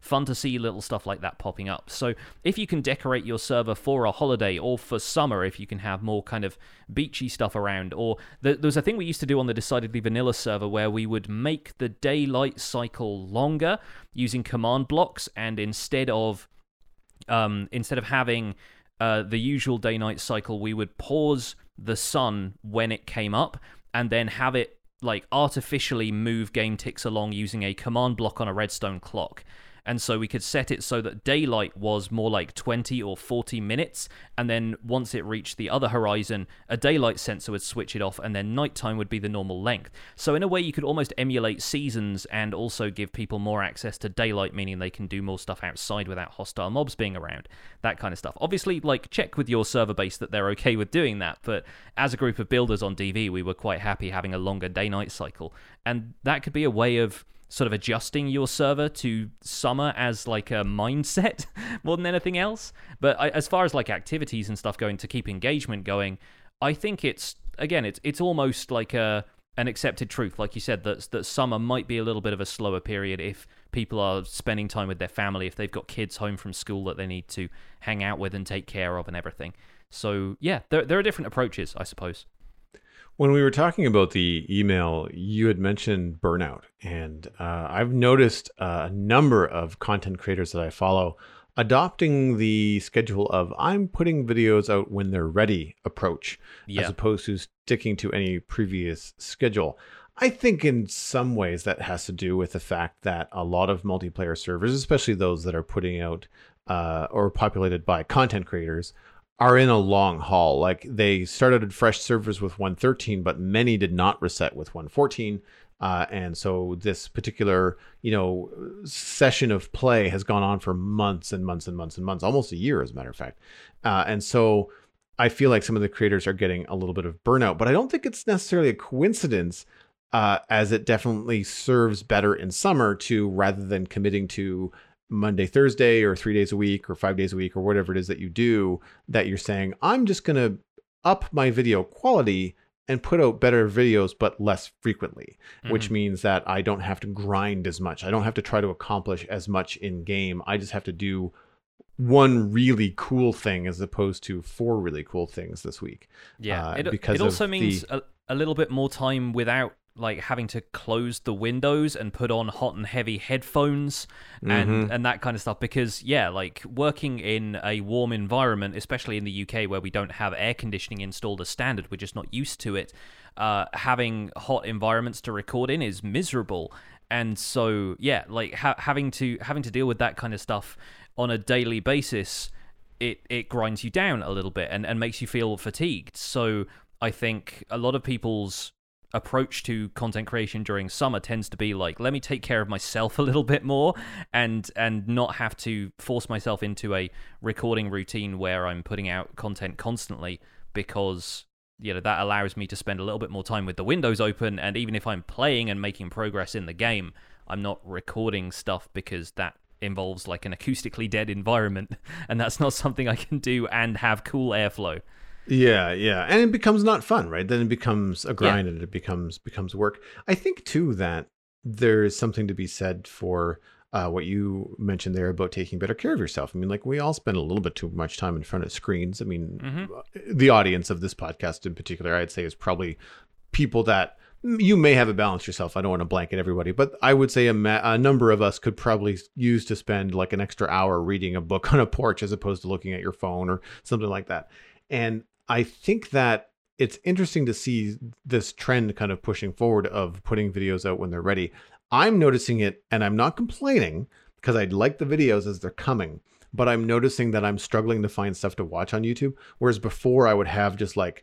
fun to see little stuff like that popping up. So if you can decorate your server for a holiday or for summer, if you can have more kind of beachy stuff around, or there was a thing we used to do on the Decidedly Vanilla server where we would make the daylight cycle longer using command blocks, and instead of having the usual day-night cycle, we would pause the sun when it came up and then have it like artificially move game ticks along using a command block on a redstone clock. And so we could set it so that daylight was more like 20 or 40 minutes, and then once it reached the other horizon, a daylight sensor would switch it off, and then nighttime would be the normal length. So in a way, you could almost emulate seasons and also give people more access to daylight, meaning they can do more stuff outside without hostile mobs being around, that kind of stuff. Obviously, like, check with your server base that they're okay with doing that, but as a group of builders on DV, we were quite happy having a longer day-night cycle, and that could be a way of sort of adjusting your server to summer as like a mindset more than anything else. But as far as like activities and stuff going to keep engagement going, I think it's almost like an accepted truth, like you said, that summer might be a little bit of a slower period if people are spending time with their family, if they've got kids home from school that they need to hang out with and take care of and everything. So yeah, there are different approaches, I suppose. When we were talking about the email, you had mentioned burnout, and I've noticed a number of content creators that I follow adopting the schedule of I'm putting videos out when they're ready approach, as opposed to sticking to any previous schedule. I think in some ways that has to do with the fact that a lot of multiplayer servers, especially those that are putting out or populated by content creators, are in a long haul. Like, they started fresh servers with 1.13, but many did not reset with 1.14. And so this particular, session of play has gone on for months and months and months and months, almost a year, as a matter of fact. And so I feel like some of the creators are getting a little bit of burnout, but I don't think it's necessarily a coincidence, as it definitely serves better in summer to, rather than committing to Monday, Thursday, or 3 days a week, or 5 days a week, or whatever it is that you do, that you're saying, I'm just going to up my video quality and put out better videos, but less frequently, which means that I don't have to grind as much. I don't have to try to accomplish as much in game. I just have to do one really cool thing as opposed to four really cool things this week. Yeah, because it also means a little bit more time without like having to close the windows and put on hot and heavy headphones and that kind of stuff, because like working in a warm environment, especially in the UK where we don't have air conditioning installed as standard, we're just not used to it, having hot environments to record in is miserable. And so like having to deal with that kind of stuff on a daily basis, it grinds you down a little bit and makes you feel fatigued. So I think a lot of people's approach to content creation during summer tends to be like, let me take care of myself a little bit more and not have to force myself into a recording routine where I'm putting out content constantly, because that allows me to spend a little bit more time with the windows open. And even if I'm playing and making progress in the game, I'm not recording stuff, because that involves like an acoustically dead environment, and that's not something I can do and have cool airflow. Yeah. And it becomes not fun, right? Then it becomes a grind and it becomes work. I think too that there is something to be said for what you mentioned there about taking better care of yourself. I mean, like, we all spend a little bit too much time in front of screens. I mean, the audience of this podcast in particular, I'd say, is probably people that you may have a balance yourself. I don't want to blanket everybody, but I would say a number of us could probably use to spend like an extra hour reading a book on a porch as opposed to looking at your phone or something like that. And I think that it's interesting to see this trend kind of pushing forward of putting videos out when they're ready. I'm noticing it, and I'm not complaining, because I like the videos as they're coming, but I'm noticing that I'm struggling to find stuff to watch on YouTube. Whereas before I would have just like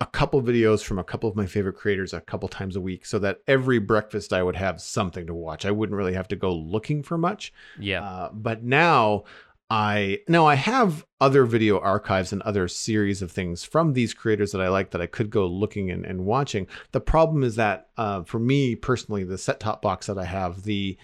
a couple videos from a couple of my favorite creators a couple times a week, so that every breakfast I would have something to watch. I wouldn't really have to go looking for much. Yeah. But now I have other video archives and other series of things from these creators that I like, that I could go looking and watching. The problem is that for me personally, the set-top box that I have, the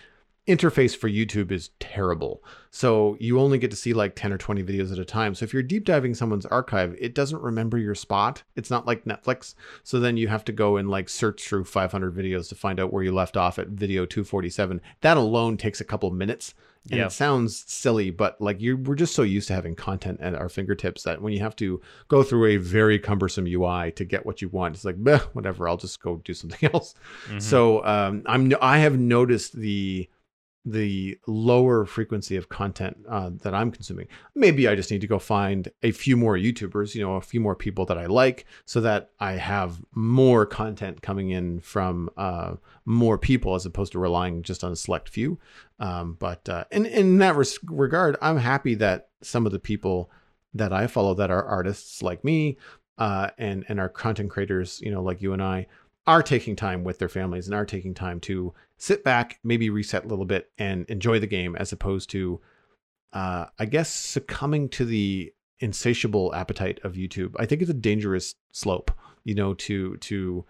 interface for YouTube is terrible. So you only get to see like 10 or 20 videos at a time. So if you're deep diving someone's archive, it doesn't remember your spot. It's not like Netflix. So then you have to go and like search through 500 videos to find out where you left off at video 247. That alone takes a couple minutes. And it sounds silly, but like we're just so used to having content at our fingertips that when you have to go through a very cumbersome UI to get what you want, it's like, whatever, I'll just go do something else. So I have noticed the lower frequency of content that I'm consuming. Maybe I just need to go find a few more YouTubers, a few more people that I like, so that I have more content coming in from more people, as opposed to relying just on a select few. But in that regard, I'm happy that some of the people that I follow that are artists like me and are content creators, like you and I, are taking time with their families and are taking time to sit back, maybe reset a little bit and enjoy the game, as opposed to, succumbing to the insatiable appetite of YouTube. I think it's a dangerous slope, to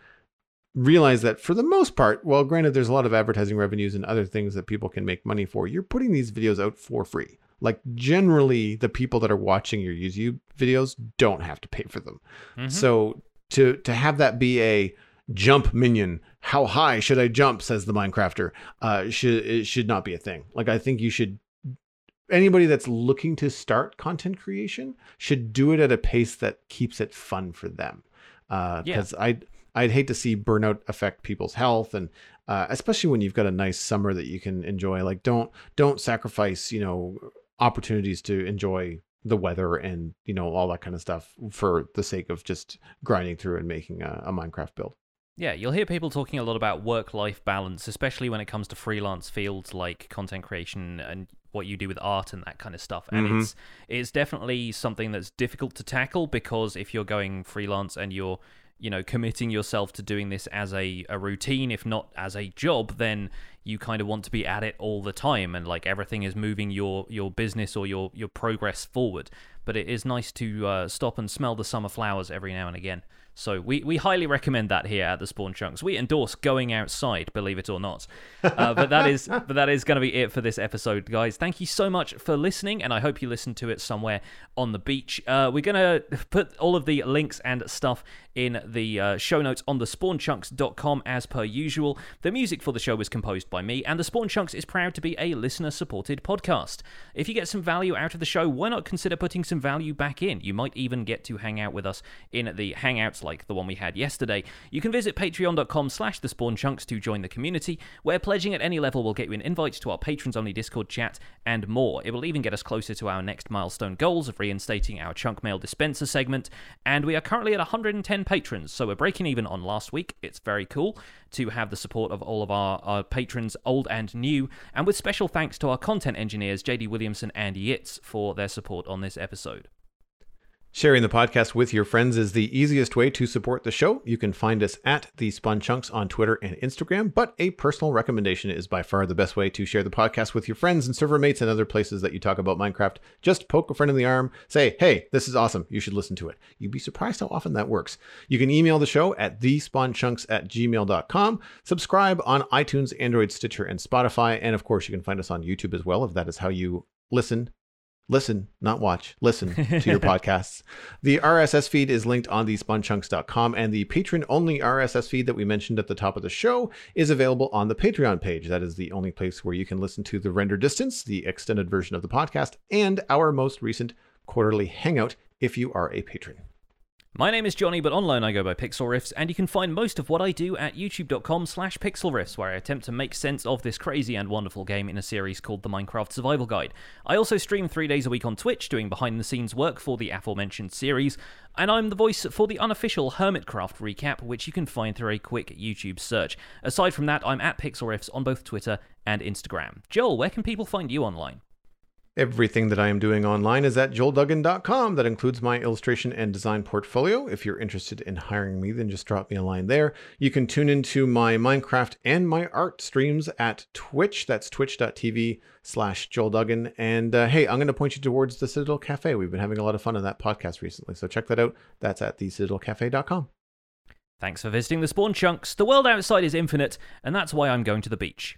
realize that for the most part, well, granted, there's a lot of advertising revenues and other things that people can make money for. You're putting these videos out for free. Like, generally, the people that are watching your YouTube videos don't have to pay for them. So to have that be a jump minion, how high should I jump, says the Minecrafter, it should not be a thing. Like, I think anybody that's looking to start content creation should do it at a pace that keeps it fun for them. Because I'd hate to see burnout affect people's health, and especially when you've got a nice summer that you can enjoy. Like, don't sacrifice, opportunities to enjoy the weather and, all that kind of stuff for the sake of just grinding through and making a Minecraft build. Yeah, you'll hear people talking a lot about work-life balance, especially when it comes to freelance fields like content creation and what you do with art and that kind of stuff. And it's definitely something that's difficult to tackle, because if you're going freelance and you're you know, committing yourself to doing this as a routine, if not as a job, then you kind of want to be at it all the time, and like everything is moving your business or your progress forward. But it is nice to stop and smell the summer flowers every now and again. So we highly recommend that here at the Spawn Chunks. We endorse going outside, believe it or not. But that is going to be it for this episode, guys. Thank you so much for listening, and I hope you listen to it somewhere on the beach. We're going to put all of the links and stuff in the show notes on thespawnchunks.com as per usual. The music for the show was composed by me, and the Spawn Chunks is proud to be a listener-supported podcast. If you get some value out of the show, why not consider putting some value back in? You might even get to hang out with us in the Hangouts like the one we had yesterday. You can visit patreon.com/thespawnchunks to join the community, where pledging at any level will get you an invite to our patrons-only Discord chat and more. It will even get us closer to our next milestone goals of reinstating our Chunk Mail Dispenser segment, and we are currently at 110 patrons, so we're breaking even on last week. It's very cool to have the support of all of our patrons, old and new, and with special thanks to our content engineers, JD Williamson and Yitz, for their support on this episode. Sharing the podcast with your friends is the easiest way to support the show. You can find us at The Spawn Chunks on Twitter and Instagram, but a personal recommendation is by far the best way to share the podcast with your friends and server mates and other places that you talk about Minecraft. Just poke a friend in the arm, say, hey, this is awesome, you should listen to it. You'd be surprised how often that works. You can email the show at thespawnchunks@gmail.com, subscribe on iTunes, Android, Stitcher, and Spotify, and of course you can find us on YouTube as well, if that is how you listen, not watch, listen to your podcasts. The RSS feed is linked on the spawnchunks.com, and the patron-only RSS feed that we mentioned at the top of the show is available on the Patreon page. That is the only place where you can listen to the Render Distance, the extended version of the podcast, and our most recent quarterly hangout if you are a patron. My name is Jonny, but online I go by Pixlriffs, and you can find most of what I do at youtube.com/Pixlriffs, where I attempt to make sense of this crazy and wonderful game in a series called The Minecraft Survival Guide. I also stream 3 days a week on Twitch, doing behind-the-scenes work for the aforementioned series, and I'm the voice for the unofficial Hermitcraft recap, which you can find through a quick YouTube search. Aside from that, I'm at Pixlriffs on both Twitter and Instagram. Joel, where can people find you online? Everything that I am doing online is at joelduggan.com. That includes my illustration and design portfolio. If you're interested in hiring me, then just drop me a line there. You can tune into my Minecraft and my art streams at Twitch. That's twitch.tv/Joel Duggan. And hey, I'm going to point you towards the Citadel Cafe. We've been having a lot of fun in that podcast recently, so check that out. That's at thecitadelcafe.com. Thanks for visiting the Spawn Chunks. The world outside is infinite, and that's why I'm going to the beach.